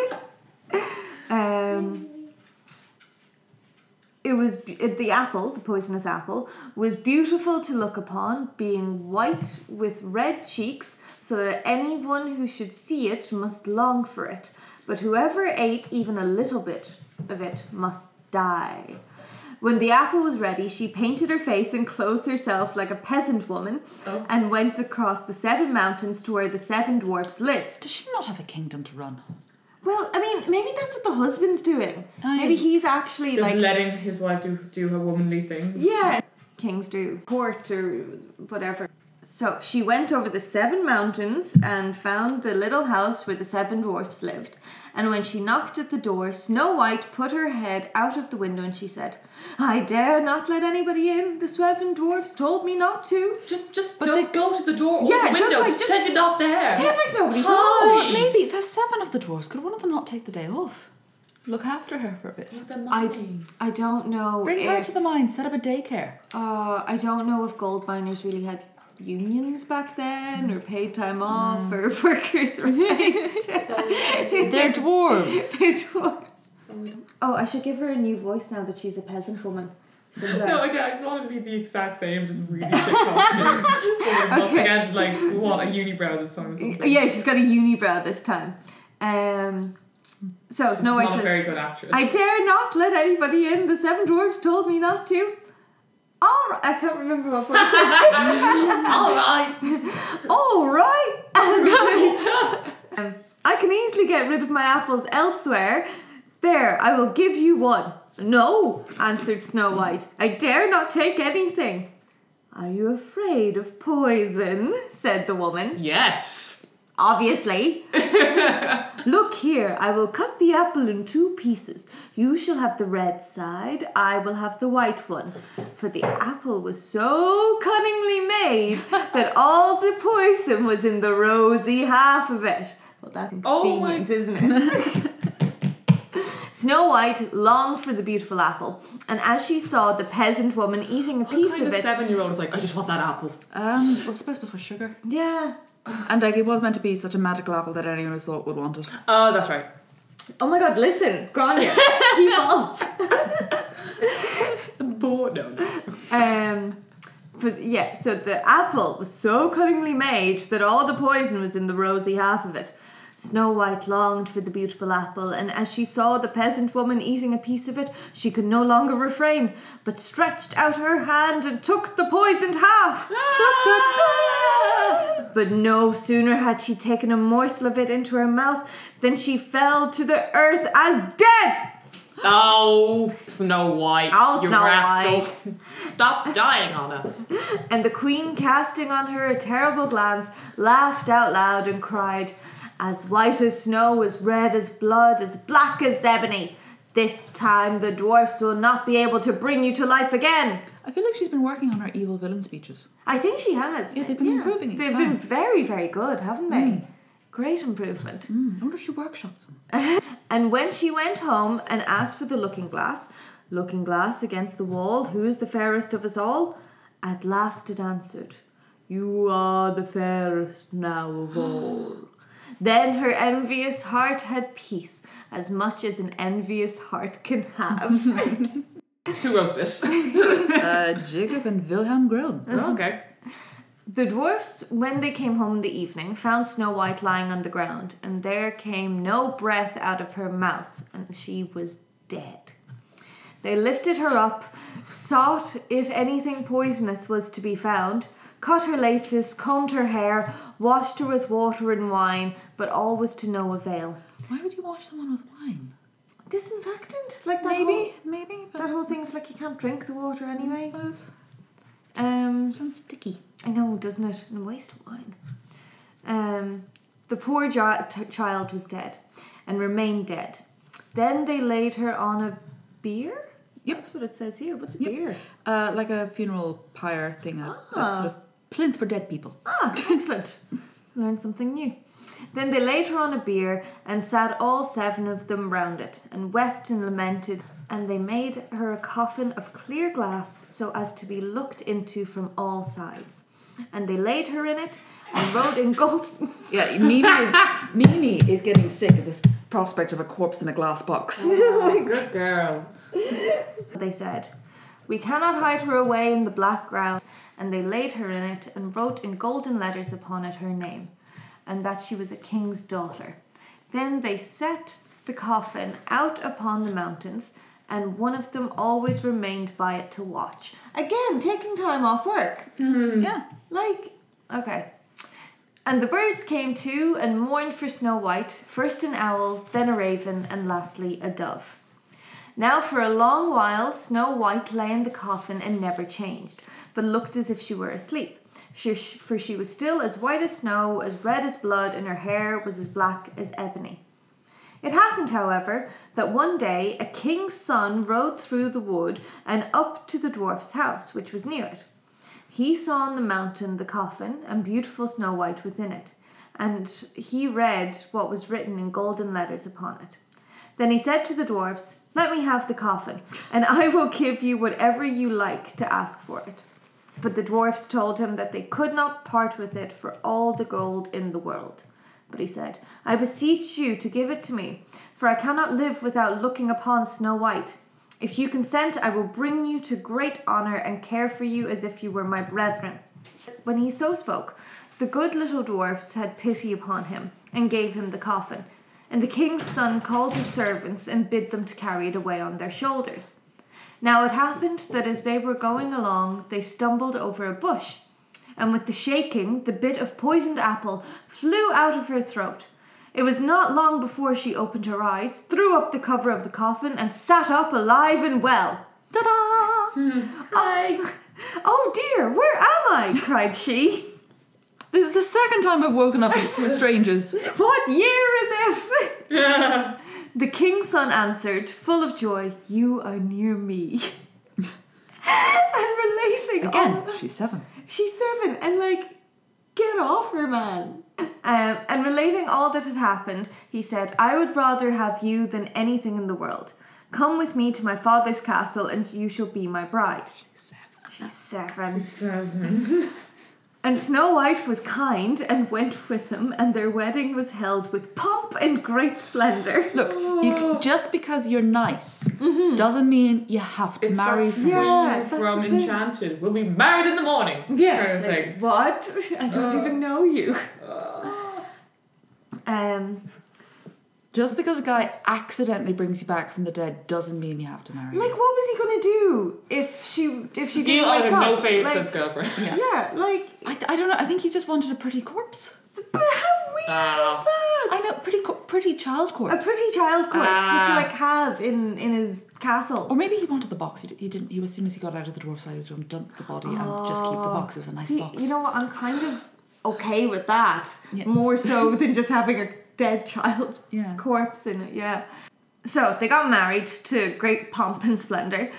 It was the poisonous apple, was beautiful to look upon, being white with red cheeks, so that anyone who should see it must long for it. But whoever ate even a little bit of it must die. When the apple was ready, she painted her face and clothed herself like a peasant woman and went across the seven mountains to where the seven dwarfs lived. Does she not have a kingdom to run? Well, I mean, maybe that's what the husband's doing. Maybe he's actually letting his wife do her womanly things. Yeah. Kings do court or whatever. So she went over the seven mountains and found the little house where the seven dwarfs lived. And when she knocked at the door, Snow White put her head out of the window and she said, "I dare not let anybody in. The seven dwarfs told me not to." Just don't go to the door or the window. Just pretend you're not there. Pretend like nobody's home. Oh, maybe there's seven of the dwarfs. Could one of them not take the day off? Look after her for a bit. I don't know. Bring her to the mine. Set up a daycare. I don't know if gold miners really had unions back then, or paid time off, or workers' rights. They're dwarves. They're dwarves. Oh, I should give her a new voice now that she's a peasant woman. No, okay, I just want to be the exact same, just really shit talking. Once again, like, what, a unibrow this time or something? Yeah, she's got a unibrow this time. So Snow White says, not a very good actress. "I dare not let anybody in. The seven dwarves told me not to." Alright, I can't remember what voice I said. Alright. "I can easily get rid of my apples elsewhere. There, I will give you one." "No," answered Snow White, "I dare not take anything." "Are you afraid of poison?" said the woman. "Yes." "Obviously." "Look here, I will cut the apple in two pieces. You shall have the red side, I will have the white one." For the apple was so cunningly made that all the poison was in the rosy half of it. Well, that's convenient, isn't it? Snow White longed for the beautiful apple, and as she saw the peasant woman eating a piece of it... What kind of seven-year-old is like, "I just want that apple"? Well, it's supposed to be for sugar. Yeah. And like, it was meant to be such a magical apple that anyone who saw it would want it. Oh, that's right. Oh my god, listen, Grania, keep up. So the apple was so cunningly made that all the poison was in the rosy half of it. Snow White longed for the beautiful apple, and as she saw the peasant woman eating a piece of it, she could no longer refrain, but stretched out her hand and took the poisoned half. But no sooner had she taken a morsel of it into her mouth than she fell to the earth as dead. Oh, Snow White, you rascal. White. Stop dying on us. And the queen, casting on her a terrible glance, laughed out loud and cried, "As white as snow, as red as blood, as black as ebony. This time the dwarfs will not be able to bring you to life again." I feel like she's been working on her evil villain speeches. I think she has. Yeah, they've been improving. They've been very, very good, haven't they? Great improvement. I wonder if she workshopped them. And when she went home and asked for the looking glass against the wall, "Who is the fairest of us all?" at last it answered, "You are the fairest now of all." Then her envious heart had peace, as much as an envious heart can have. Who wrote this? Jacob and Wilhelm Grimm. Oh, okay. The dwarfs, when they came home in the evening, found Snow White lying on the ground, and there came no breath out of her mouth, and she was dead. They lifted her up, sought if anything poisonous was to be found, cut her laces, combed her hair, washed her with water and wine, but all was to no avail. Why would you wash someone with wine? Disinfectant? Like that maybe. But that whole thing of like you can't drink the water anyway. I suppose. Sounds sticky. I know, doesn't it? And a waste of wine. The poor child was dead and remained dead. Then they laid her on a bier? Yep. That's what it says here. What's a bier? Like a funeral pyre thing, a sort of plinth for dead people. Ah, excellent. Learned something new. Then they laid her on a bier and sat all seven of them round it and wept and lamented, and they made her a coffin of clear glass so as to be looked into from all sides. And they laid her in it and wrote in gold... Yeah, Mimi is getting sick at the prospect of a corpse in a glass box. Oh, good girl. They said, "We cannot hide her away in the black ground." And they laid her in it and wrote in golden letters upon it her name, and that she was a king's daughter. Then they set the coffin out upon the mountains, and one of them always remained by it to watch. Again, taking time off work. Mm-hmm. Yeah. Like, okay. And the birds came too and mourned for Snow White, first an owl, then a raven, and lastly a dove. Now for a long while Snow White lay in the coffin and never changed, but looked as if she were asleep. for she was still as white as snow, as red as blood, and her hair was as black as ebony. It happened, however, that one day a king's son rode through the wood and up to the dwarf's house, which was near it. He saw on the mountain the coffin and beautiful Snow White within it, and he read what was written in golden letters upon it. Then he said to the dwarfs, "Let me have the coffin, and I will give you whatever you like to ask for it." But the dwarfs told him that they could not part with it for all the gold in the world. But he said, "I beseech you to give it to me, for I cannot live without looking upon Snow White. If you consent, I will bring you to great honour and care for you as if you were my brethren." When he so spoke, the good little dwarfs had pity upon him and gave him the coffin. And the king's son called his servants and bid them to carry it away on their shoulders. Now it happened that as they were going along, they stumbled over a bush. And with the shaking, the bit of poisoned apple flew out of her throat. It was not long before she opened her eyes, threw up the cover of the coffin, and sat up alive and well. Ta-da! Hi! Oh dear, where am I? cried she. This is the second time I've woken up with strangers. What year is it? Yeah. The king's son answered, full of joy, "You are near me." And relating again, she's seven. She's seven, and like, get off her, man. And relating all that had happened, he said, "I would rather have you than anything in the world. Come with me to my father's castle, and you shall be my bride." She's seven. And Snow White was kind and went with him, and their wedding was held with pomp and great splendour. Look, just because you're nice doesn't mean you have to marry someone. Yeah, from Enchanted. We'll be married in the morning. Yeah. Kind of thing. What? I don't even know you. Just because a guy accidentally brings you back from the dead doesn't mean you have to marry. Like, what was he gonna do if she didn't wake up? No faith, like, that's girlfriend. Yeah, like I don't know. I think he just wanted a pretty corpse. But how weird is that? I know, pretty child corpse. A pretty child corpse just to like have in his castle. Or maybe he wanted the box. He as soon as he got out of the dwarf's side, he was going to dump the body and just keep the box. It was a nice box. You know what? I'm kind of okay with that more so than just having a dead child corpse in it, So they got married to great pomp and splendour.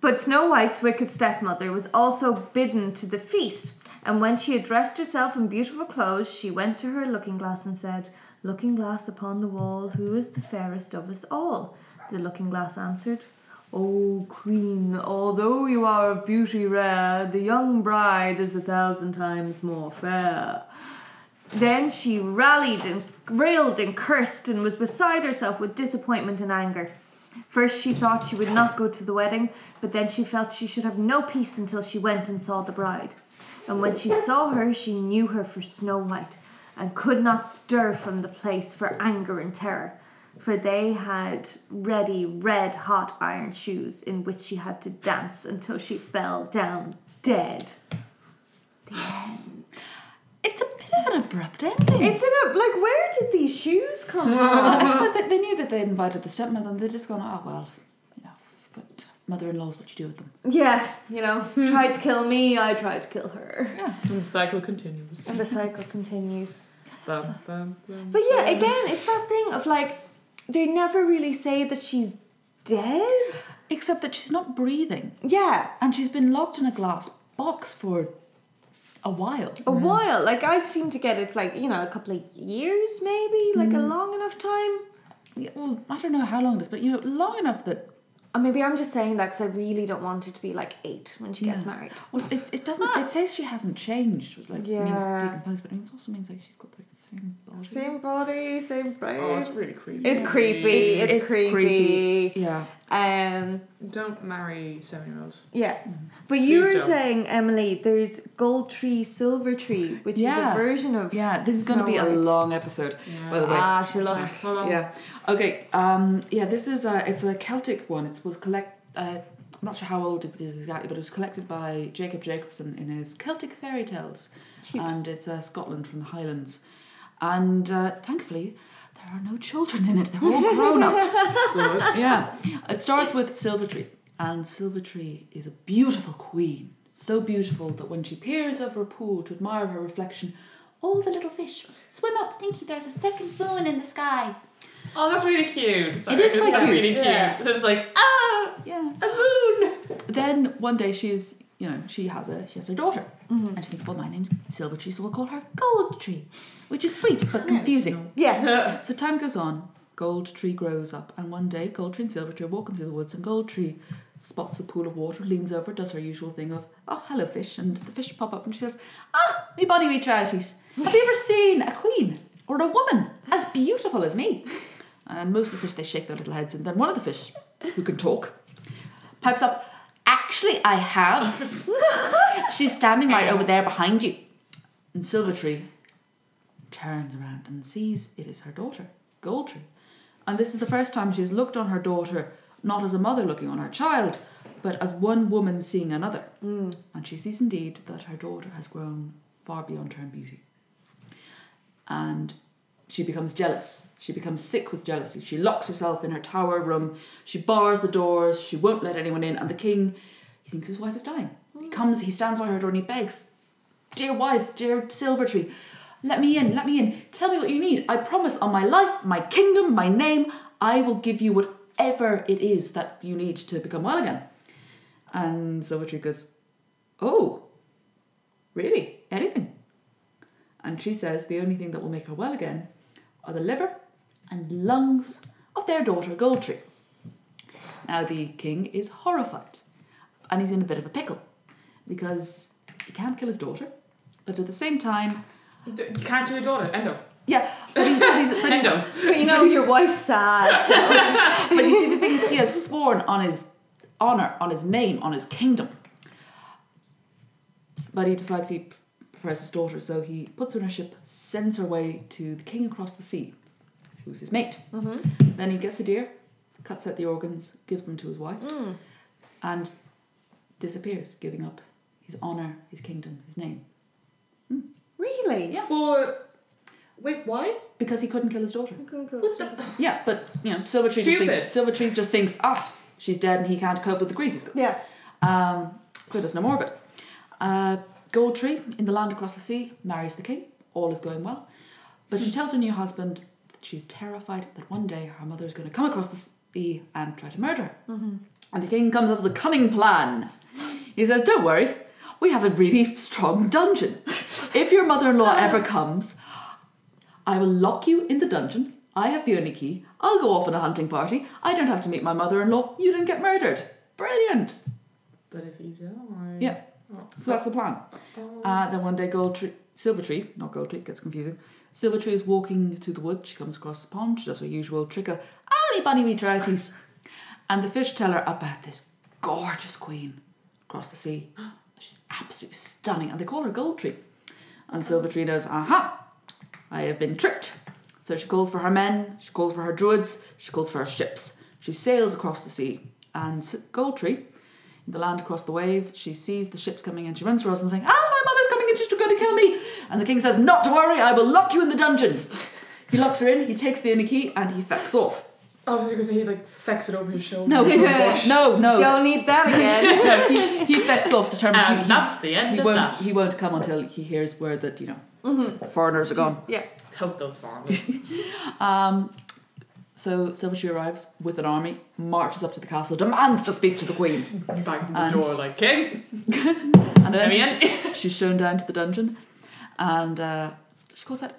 But Snow White's wicked stepmother was also bidden to the feast, and when she had dressed herself in beautiful clothes, she went to her looking glass and said, "Looking glass upon the wall, who is the fairest of us all?" The looking glass answered, "O Queen, although you are of beauty rare, the young bride is 1,000 times more fair." Then she rallied and railed and cursed and was beside herself with disappointment and anger. First she thought she would not go to the wedding, but then she felt she should have no peace until she went and saw the bride. And when she saw her, she knew her for Snow White and could not stir from the place for anger and terror, for they had ready red-hot iron shoes in which she had to dance until she fell down dead. The end. It's a bit of an abrupt ending. Like, where did these shoes come from? I suppose that they knew that they invited the stepmother and they're just going, "Oh, well, you know, but mother-in-law's what you do with them." Yeah, you know, tried to kill me, I tried to kill her. Yeah. And the cycle continues. But yeah, again, it's that thing of like, they never really say that she's dead. Except that she's not breathing. Yeah. And she's been locked in a glass box for a while. Like, I seem to get it's like, you know, a couple of years maybe, like a long enough time. Yeah, well, I don't know how long it is, but you know, long enough that... Or maybe I'm just saying that because I really don't want her to be like 8 when she gets married. Well, it doesn't... It says she hasn't changed, which like means decomposed, but it also means like she's got like the same body. Same body, same brain. Oh, it's really creepy. It's creepy. It's creepy. Yeah. Don't marry 7-year-olds. Yeah. But you were saying, Emily, there's Gold Tree, Silver Tree, which is a version of... Yeah, this is going to be a long episode, by the way. Ah, sure. Yeah. Okay. This is it's a Celtic one. It was I'm not sure how old it is exactly, but it was collected by Jacob Jacobson in his Celtic Fairy Tales. Cute. And it's Scotland from the Highlands. And thankfully... There are no children in it. They're all grown-ups. It starts with Silver Tree. And Silver Tree is a beautiful queen. so beautiful that when she peers over a pool to admire her reflection, all the little fish swim up thinking there's a second moon in the sky. Oh, that's really cute. Sorry, it is quite cute. Really cute. Yeah. It's like, a moon. Then one day she's, you know, she has a daughter. Mm-hmm. And she thinks, well, my name's Silver Tree, so we'll call her Gold Tree, which is sweet but confusing. Yes. So time goes on. Gold Tree grows up, and one day Gold Tree and Silver Tree are walking through the woods, and Gold Tree spots a pool of water, leans over, does her usual thing of, oh, hello, fish, and the fish pop up, and she says, ah, me bonny wee trouties, have you ever seen a queen or a woman as beautiful as me? And most of the fish, they shake their little heads, and then one of the fish, who can talk, pipes up, actually, I have. She's standing right over there behind you. And Silver Tree turns around and sees it is her daughter, Gold Tree. And this is the first time she has looked on her daughter, not as a mother looking on her child, but as one woman seeing another. Mm. And she sees indeed that her daughter has grown far beyond her in beauty. And she becomes jealous. She becomes sick with jealousy. She locks herself in her tower room. She bars the doors. She won't let anyone in. And the king, he thinks his wife is dying. Mm. He comes, he stands by her door and he begs, dear wife, dear Silver Tree, let me in. Tell me what you need. I promise on my life, my kingdom, my name, I will give you whatever it is that you need to become well again. And Silver Tree goes, oh, really? Anything? And she says the only thing that will make her well again are the liver and lungs of their daughter, Gold Tree. Now the king is horrified, and he's in a bit of a pickle because he can't kill his daughter, but at the same time... Can't kill your daughter, end of. Yeah, but you know, your wife's sad. So. But you see, the thing is, he has sworn on his honour, on his name, on his kingdom. But he decides he prefers his daughter, so he puts her in a ship, sends her away to the king across the sea, who's his mate. Mm-hmm. Then he gets a deer, cuts out the organs, gives them to his wife, and disappears, giving up his honour, his kingdom, his name. Mm. Really? Yeah. Wait, why? Because he couldn't kill his daughter. Yeah, but, you know, Silver Tree just thinks, she's dead and he can't cope with the grief he's got. Yeah. So there's no more of it. Gold Tree, in the land across the sea, marries the king. All is going well. But she tells her new husband that she's terrified that one day her mother is going to come across the sea and try to murder her. Mm-hmm. And the king comes up with a cunning plan. He says, don't worry, we have a really strong dungeon. If your mother-in-law ever comes, I will lock you in the dungeon. I have the only key. I'll go off on a hunting party. I don't have to meet my mother-in-law. You didn't get murdered. Brilliant. But if you die... Yeah. So that's the plan. Then one day Silver Tree is walking through the wood. She comes across the pond. She does her usual trick of, me bunny wee trouties. And the fish tell her about this gorgeous queen across the sea. She's absolutely stunning. And they call her Gold Tree. And Silver Tree knows, I have been tricked. So she calls for her men, she calls for her druids, she calls for her ships. She sails across the sea. And Gold Tree, in the land across the waves, she sees the ships coming in. She runs to her husband saying, my mother's coming in, she's going to kill me. And the king says, not to worry, I will lock you in the dungeon. He locks her in, he takes the inner key, and he fecks off. Oh, because he, fecks it over his shoulder. No. Don't need that again. He fecks off, determined to... that's the end of that. He won't come until he hears word that, mm-hmm. the foreigners are gone. Yeah. Help those foreigners. So Silver Tree arrives with an army, marches up to the castle, demands to speak to the queen. Bangs on the door like, king! And eventually she's shown down to the dungeon. And... she calls out,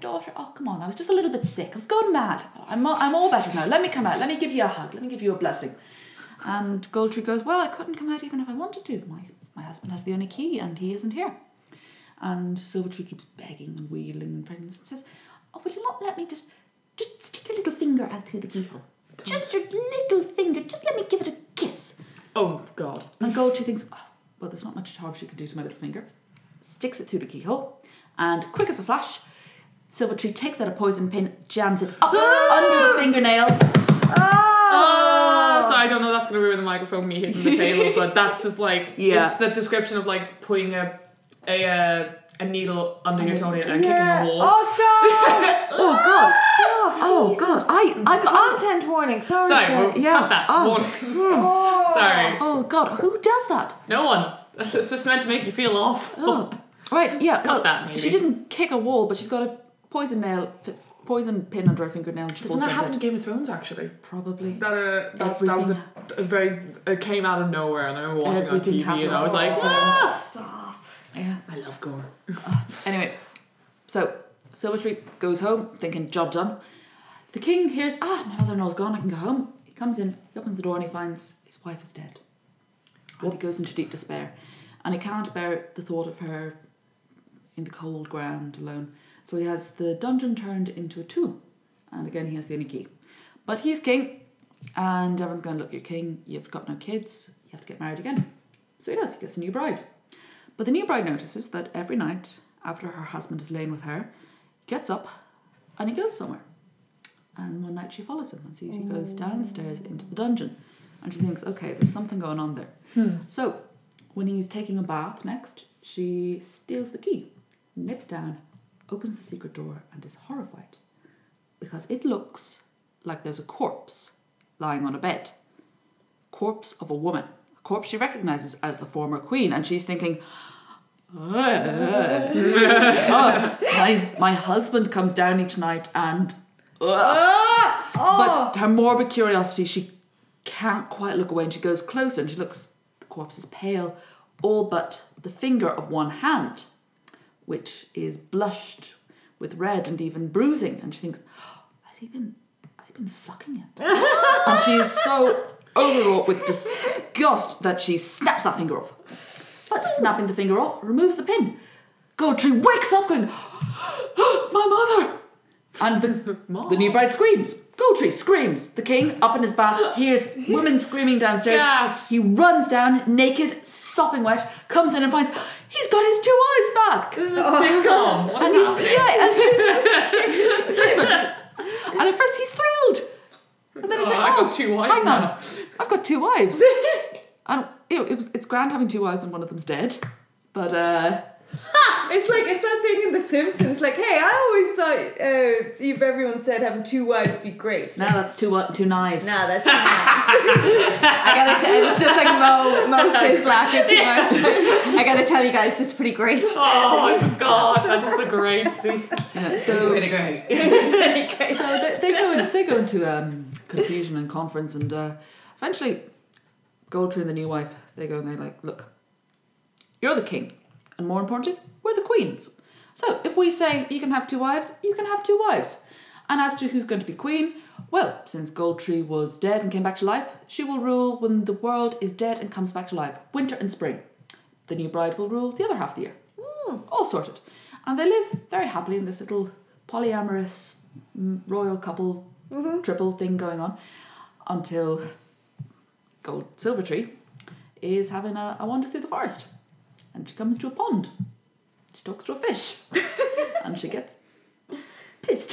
daughter, come on, I was just a little bit sick. I was going mad. I'm all better now. Let me come out. Let me give you a hug. Let me give you a blessing. And Gold Tree goes, well, I couldn't come out even if I wanted to. My husband has the only key and he isn't here. And Silver Tree keeps begging and wheedling and praying. Says, will you not let me just stick your little finger out through the keyhole? Just your little finger. Just let me give it a kiss. Oh, God. And Gold Tree thinks, there's not much harm she could do to my little finger. Sticks it through the keyhole. And quick as a flash, Silver Tree takes out a poison pin, jams it up under the fingernail. So I don't know, that's going to ruin the microphone, me hitting the table, but that's just it's the description of putting a needle under your toenail and kicking the wall. Oh, stop! Oh, God. Stop. Oh, Jesus. God. I'm content warning. Sorry. Sorry, cut that. Warning. Sorry. Oh, God. Who does that? No one. It's just meant to make you feel awful. Oh. Right, yeah. Well, that, maybe. She didn't kick a wall, but she's got a poison pin under her fingernail. Doesn't that happen in Game of Thrones, actually? Probably. That was a very... It came out of nowhere, and I remember watching it on TV, and I was like, ah! Stop. Yeah. I love gore. Anyway, so Silver Tree goes home, thinking, job done. The king hears, my mother-in-law's gone, I can go home. He comes in, he opens the door, and he finds his wife is dead. And he goes into deep despair. And he can't bear the thought of her in the cold ground alone. So he has the dungeon turned into a tomb. And again, he has the only key. But he's king. And everyone's going, look, you're king. You've got no kids. You have to get married again. So he does. He gets a new bride. But the new bride notices that every night, after her husband has lain with her, he gets up and he goes somewhere. And one night she follows him and sees he goes down the stairs into the dungeon. And she thinks, okay, there's something going on there. So when he's taking a bath next, she steals the key, nips down, opens the secret door, and is horrified because it looks like there's a corpse lying on a bed. Corpse of a woman. A corpse she recognises as the former queen, and she's thinking, my husband comes down each night and... But her morbid curiosity, she can't quite look away, and she goes closer, and she looks... corpse is pale, all but the finger of one hand, which is blushed with red and even bruising, and she thinks, has he been sucking it? And she is so overwrought with disgust that she snaps that finger off. But snapping the finger off removes the pin. Gold Tree wakes up going, my mother! And the new bride screams. Gold Tree screams. The king, up in his bath, hears women screaming downstairs. Yes. He runs down, naked, sopping wet, comes in and finds he's got his two wives back. This is a sitcom. And at first he's thrilled. And then he's like, I've got two wives. Hang on. Now. I've got two wives. And it's grand having two wives and one of them's dead. But it's that thing in The Simpsons. Like, hey, I always thought if everyone said having two wives be great. No, that's two knives. No, that's two knives. I gotta tell. It's just like Mo says, laughing two knives. I gotta tell you guys, this is pretty great. Oh my god, that's a great scene. It's pretty great. So they go into confusion and conference, and eventually, Gold Tree and the new wife. They go and they're like, look, you're the king. And more importantly, we're the queens. So if we say you can have two wives, you can have two wives. And as to who's going to be queen, well, since Gold Tree was dead and came back to life, she will rule when the world is dead and comes back to life, winter and spring. The new bride will rule the other half of the year. All sorted. And they live very happily in this little polyamorous royal couple triple thing going on until Silver Tree is having a wander through the forest. And she comes to a pond. She talks to a fish. And she gets pissed.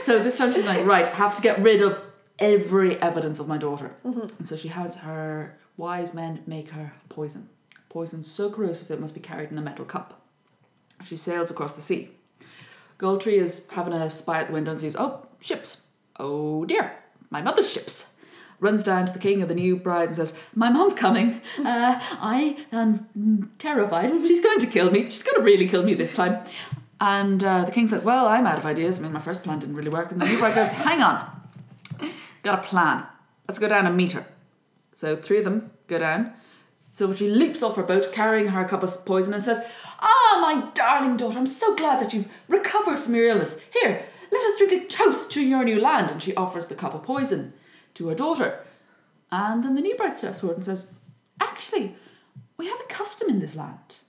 So this time she's like, right, I have to get rid of every evidence of my daughter. And so she has her wise men make her poison. Poison so corrosive it must be carried in a metal cup. She sails across the sea. Gold Tree is having a spy at the window and sees, ships. Oh dear, my mother's ships. Runs down to the king of the new bride and says, my mum's coming. I am terrified. She's going to kill me. She's going to really kill me this time. And the king's like, well, I'm out of ideas. I mean, my first plan didn't really work. And the new bride goes, hang on. Got a plan. Let's go down and meet her. So three of them go down. Silver Tree leaps off her boat, carrying her cup of poison, and says, my darling daughter, I'm so glad that you've recovered from your illness. Here, let us drink a toast to your new land. And she offers the cup of poison to her daughter. And then the new bride steps forward and says, actually, we have a custom in this land.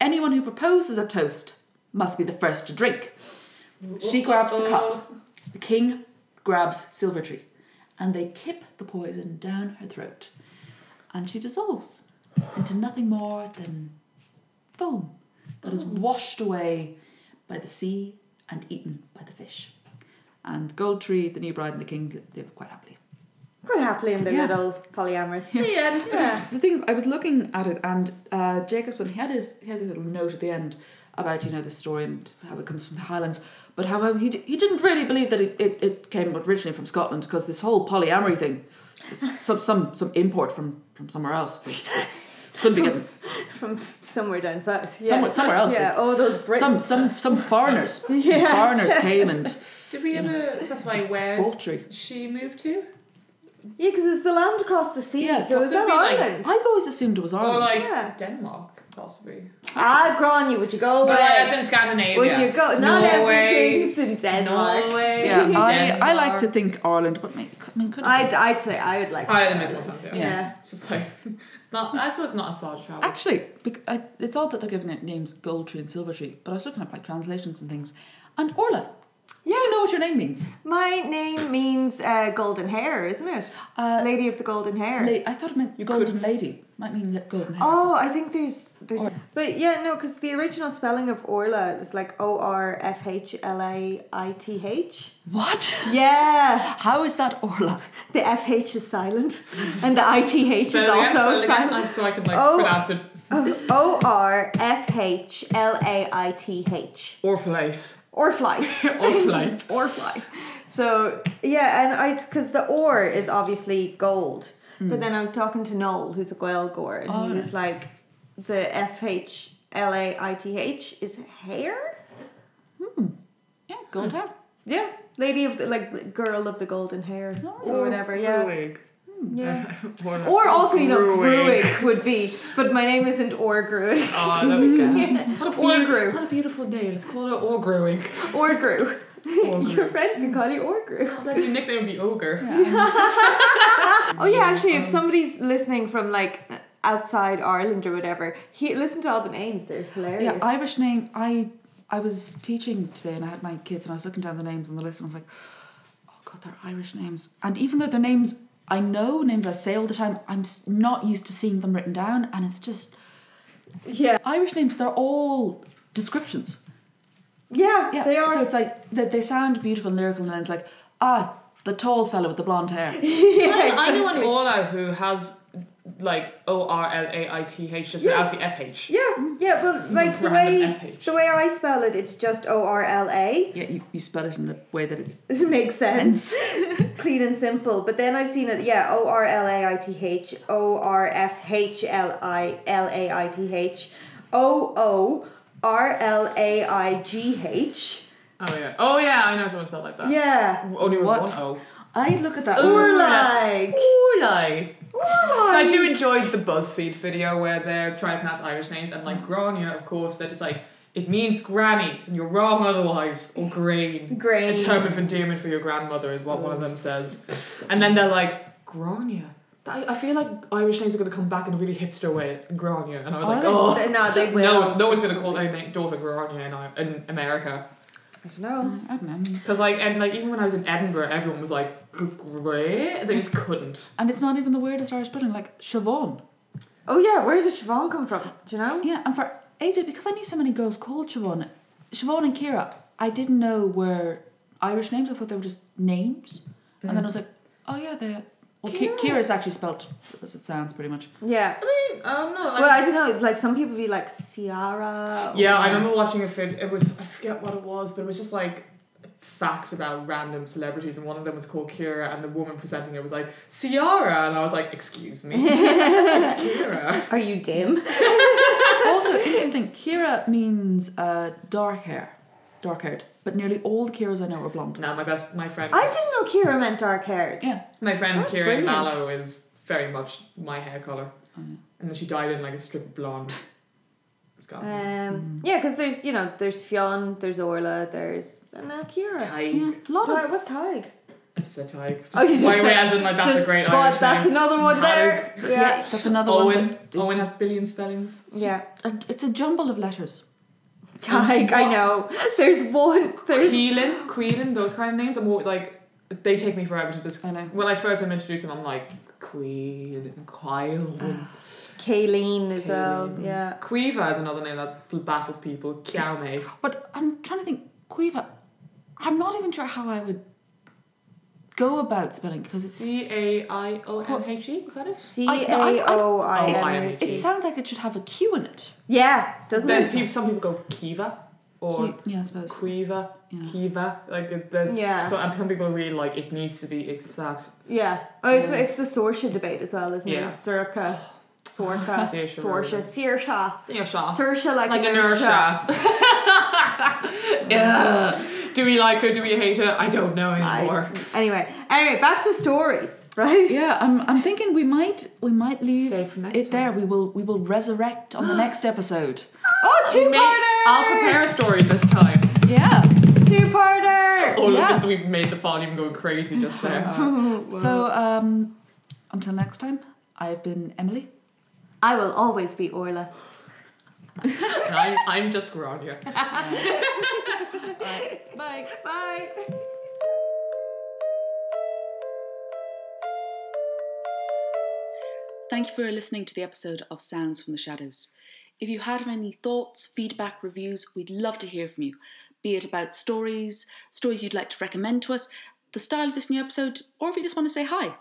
Anyone who proposes a toast must be the first to drink. She grabs the cup. The king grabs Silver Tree. And they tip the poison down her throat. And she dissolves into nothing more than foam that is washed away by the sea and eaten by the fish. And Gold Tree, the new bride, and the king live quite happily. Quite happily in the little polyamorous. Yeah. The thing is, I was looking at it, and Jacobson, he had this little note at the end about, the story and how it comes from the Highlands, but how he didn't really believe that it came originally from Scotland, because this whole polyamory thing was some import from somewhere else. Couldn't be good. From somewhere down south. Yeah. Somewhere else. Yeah, all those Brits. Some foreigners. Yeah. Some foreigners came and... Did we ever specify where she moved to? Yeah, because it's the land across the sea. Yeah, so is that Ireland? I've always assumed it was Ireland. Or Denmark, possibly. Grania, would you go away? As in Scandinavia. Would you go? Not everything's in Denmark. Norway. Yeah, I like to think Ireland, but could it be? I'd say I would like to. Ireland makes more sense. Yeah. It's just like... I suppose it's not as far to travel. Actually, it's odd that they're giving it names Gold Tree and Silver Tree, but I was looking up translations and things. And Orla, do you know what your name means? My name means golden hair, isn't it? Lady of the golden hair. I thought it meant golden lady. Might mean golden hair. Oh, I think there's but yeah, no, because the original spelling of Orla is like ORFHLAITH. What? Yeah. How is that Orla? The FH is silent and the ITH is also silent. So I can pronounce it. ORFHLAITH. Or flight. So, yeah, and because the ore is obviously gold. But then I was talking to Noel, who's a Gaelgore, and he was like, the FHLAITH is hair? Yeah, gold hair. Yeah, lady of the, girl of the golden hair or whatever, yeah. Yeah. Or also, Gruig would be, but my name isn't Or Gruig. Oh, that'd be good. What a beautiful name. Let's call it Or Gruig. Or Gru. Your friends can call you Orgru. Oh, your nickname would be Ogre. Yeah. Actually, if somebody's listening from outside Ireland or whatever, listen to all the names. They're hilarious. Yeah, Irish name. I was teaching today and I had my kids and I was looking down the names on the list and I was like, oh God, they're Irish names. And even though their names, I know names I say all the time, I'm not used to seeing them written down, and it's just Irish names. They're all descriptions. Yeah, they are. So it's like they sound beautiful and lyrical, and then it's like, the tall fellow with the blonde hair. I know an Orla who has ORLAITH just without the FH. Yeah, but the way I spell it, it's just ORLA. Yeah, you spell it in a way that it makes sense. Clean and simple. But then I've seen it, ORLAITH, ORFHLAITH, OO. RLAIGH. Oh yeah, I know someone spelled like that. Yeah. Only with one O. I look at that. Orla. So I do enjoy the BuzzFeed video where they're trying to pronounce Irish names, and Grania, of course, they're just it means granny, and you're wrong otherwise, or grain. Grain. A term of endearment for your grandmother is what one of them says. And then they're like, Grania. I feel like Irish names are going to come back in a really hipster way, Grania. And I was they will. No one's going to call their daughter Grania in America. I don't know. Because even when I was in Edinburgh, everyone was like, great. They just couldn't. And it's not even the weirdest Irish spelling, Siobhan. Oh yeah, where did Siobhan come from? Do you know? Yeah, and for ages, because I knew so many girls called Siobhan and Ciara, I didn't know were Irish names. I thought they were just names. Mm. And then I was like, oh yeah, they're... Well, Ciara is actually spelled as it sounds, pretty much. Yeah. I mean, I don't know. I don't know. Some people be like Ciara. Yeah, I remember watching a film. It was, I forget what it was, but it was just facts about random celebrities, and one of them was called Ciara, and the woman presenting it was like, Ciara, and I was like, excuse me, it's Ciara. Are you dim? Also, interesting thing, Ciara means dark haired. But nearly all the Ciaras I know are blonde. No, my friend... I didn't know Ciara meant dark-haired. Yeah. My friend Ciara Mallow is very much my hair colour. Oh, yeah. And then she dyed in a strip of blonde. It's got yeah, because there's, there's Fionn, there's Orla, there's... And now Ciara. Tig. Yeah. What's Tig? I just said Tig. Just as in, that's a great Irish name. Another one there. Yeah, that's another one. Owen has billion spellings. Yeah. It's a jumble of letters. Tig, I know. There's Queelan, those kind of names. I'm they take me forever to just. I know. When I first am introduced to them, I'm like Queelan. Kayleen as well. Yeah. Quiva is another name that baffles people. Kiaume. But I'm trying to think. Quiva. I'm not even sure how I would go about spelling because it's CAIONHE. Was that it? CAOINHE. It sounds like it should have a Q in it. Yeah, doesn't it? Some people go Kiva or I suppose Quiva, Kiva. So some people really it needs to be exact. Yeah. Oh, it's the Saoirse debate as well, isn't it? Circa. Saoirse like an Inertia. Yeah. Do we like her? Do we hate her? I don't know anymore. Anyway, back to stories, right? Yeah, I'm thinking we might leave it there. We will resurrect on the next episode. Oh, two-parter! I'll prepare a story this time. Yeah. Two-parter! Oh, look, we've made the volume go crazy just there. So, until next time, I've been Emily. I will always be Orla. And I'm just Grania. Bye. Bye. Thank you for listening to the episode of Sounds from the Shadows. If you had any thoughts, feedback, reviews, we'd love to hear from you. Be it about stories you'd like to recommend to us, the style of this new episode, or if you just want to say hi.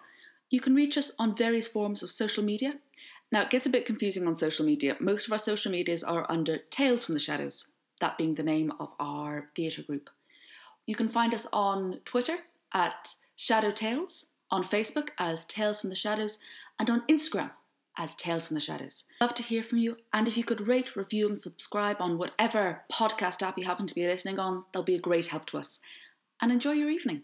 You can reach us on various forms of social media. Now, it gets a bit confusing on social media. Most of our social medias are under Tales from the Shadows, that being the name of our theatre group. You can find us on Twitter at Shadow Tales, on Facebook as Tales from the Shadows, and on Instagram as Tales from the Shadows. Love to hear from you, and if you could rate, review and subscribe on whatever podcast app you happen to be listening on, that'll be a great help to us. And enjoy your evening.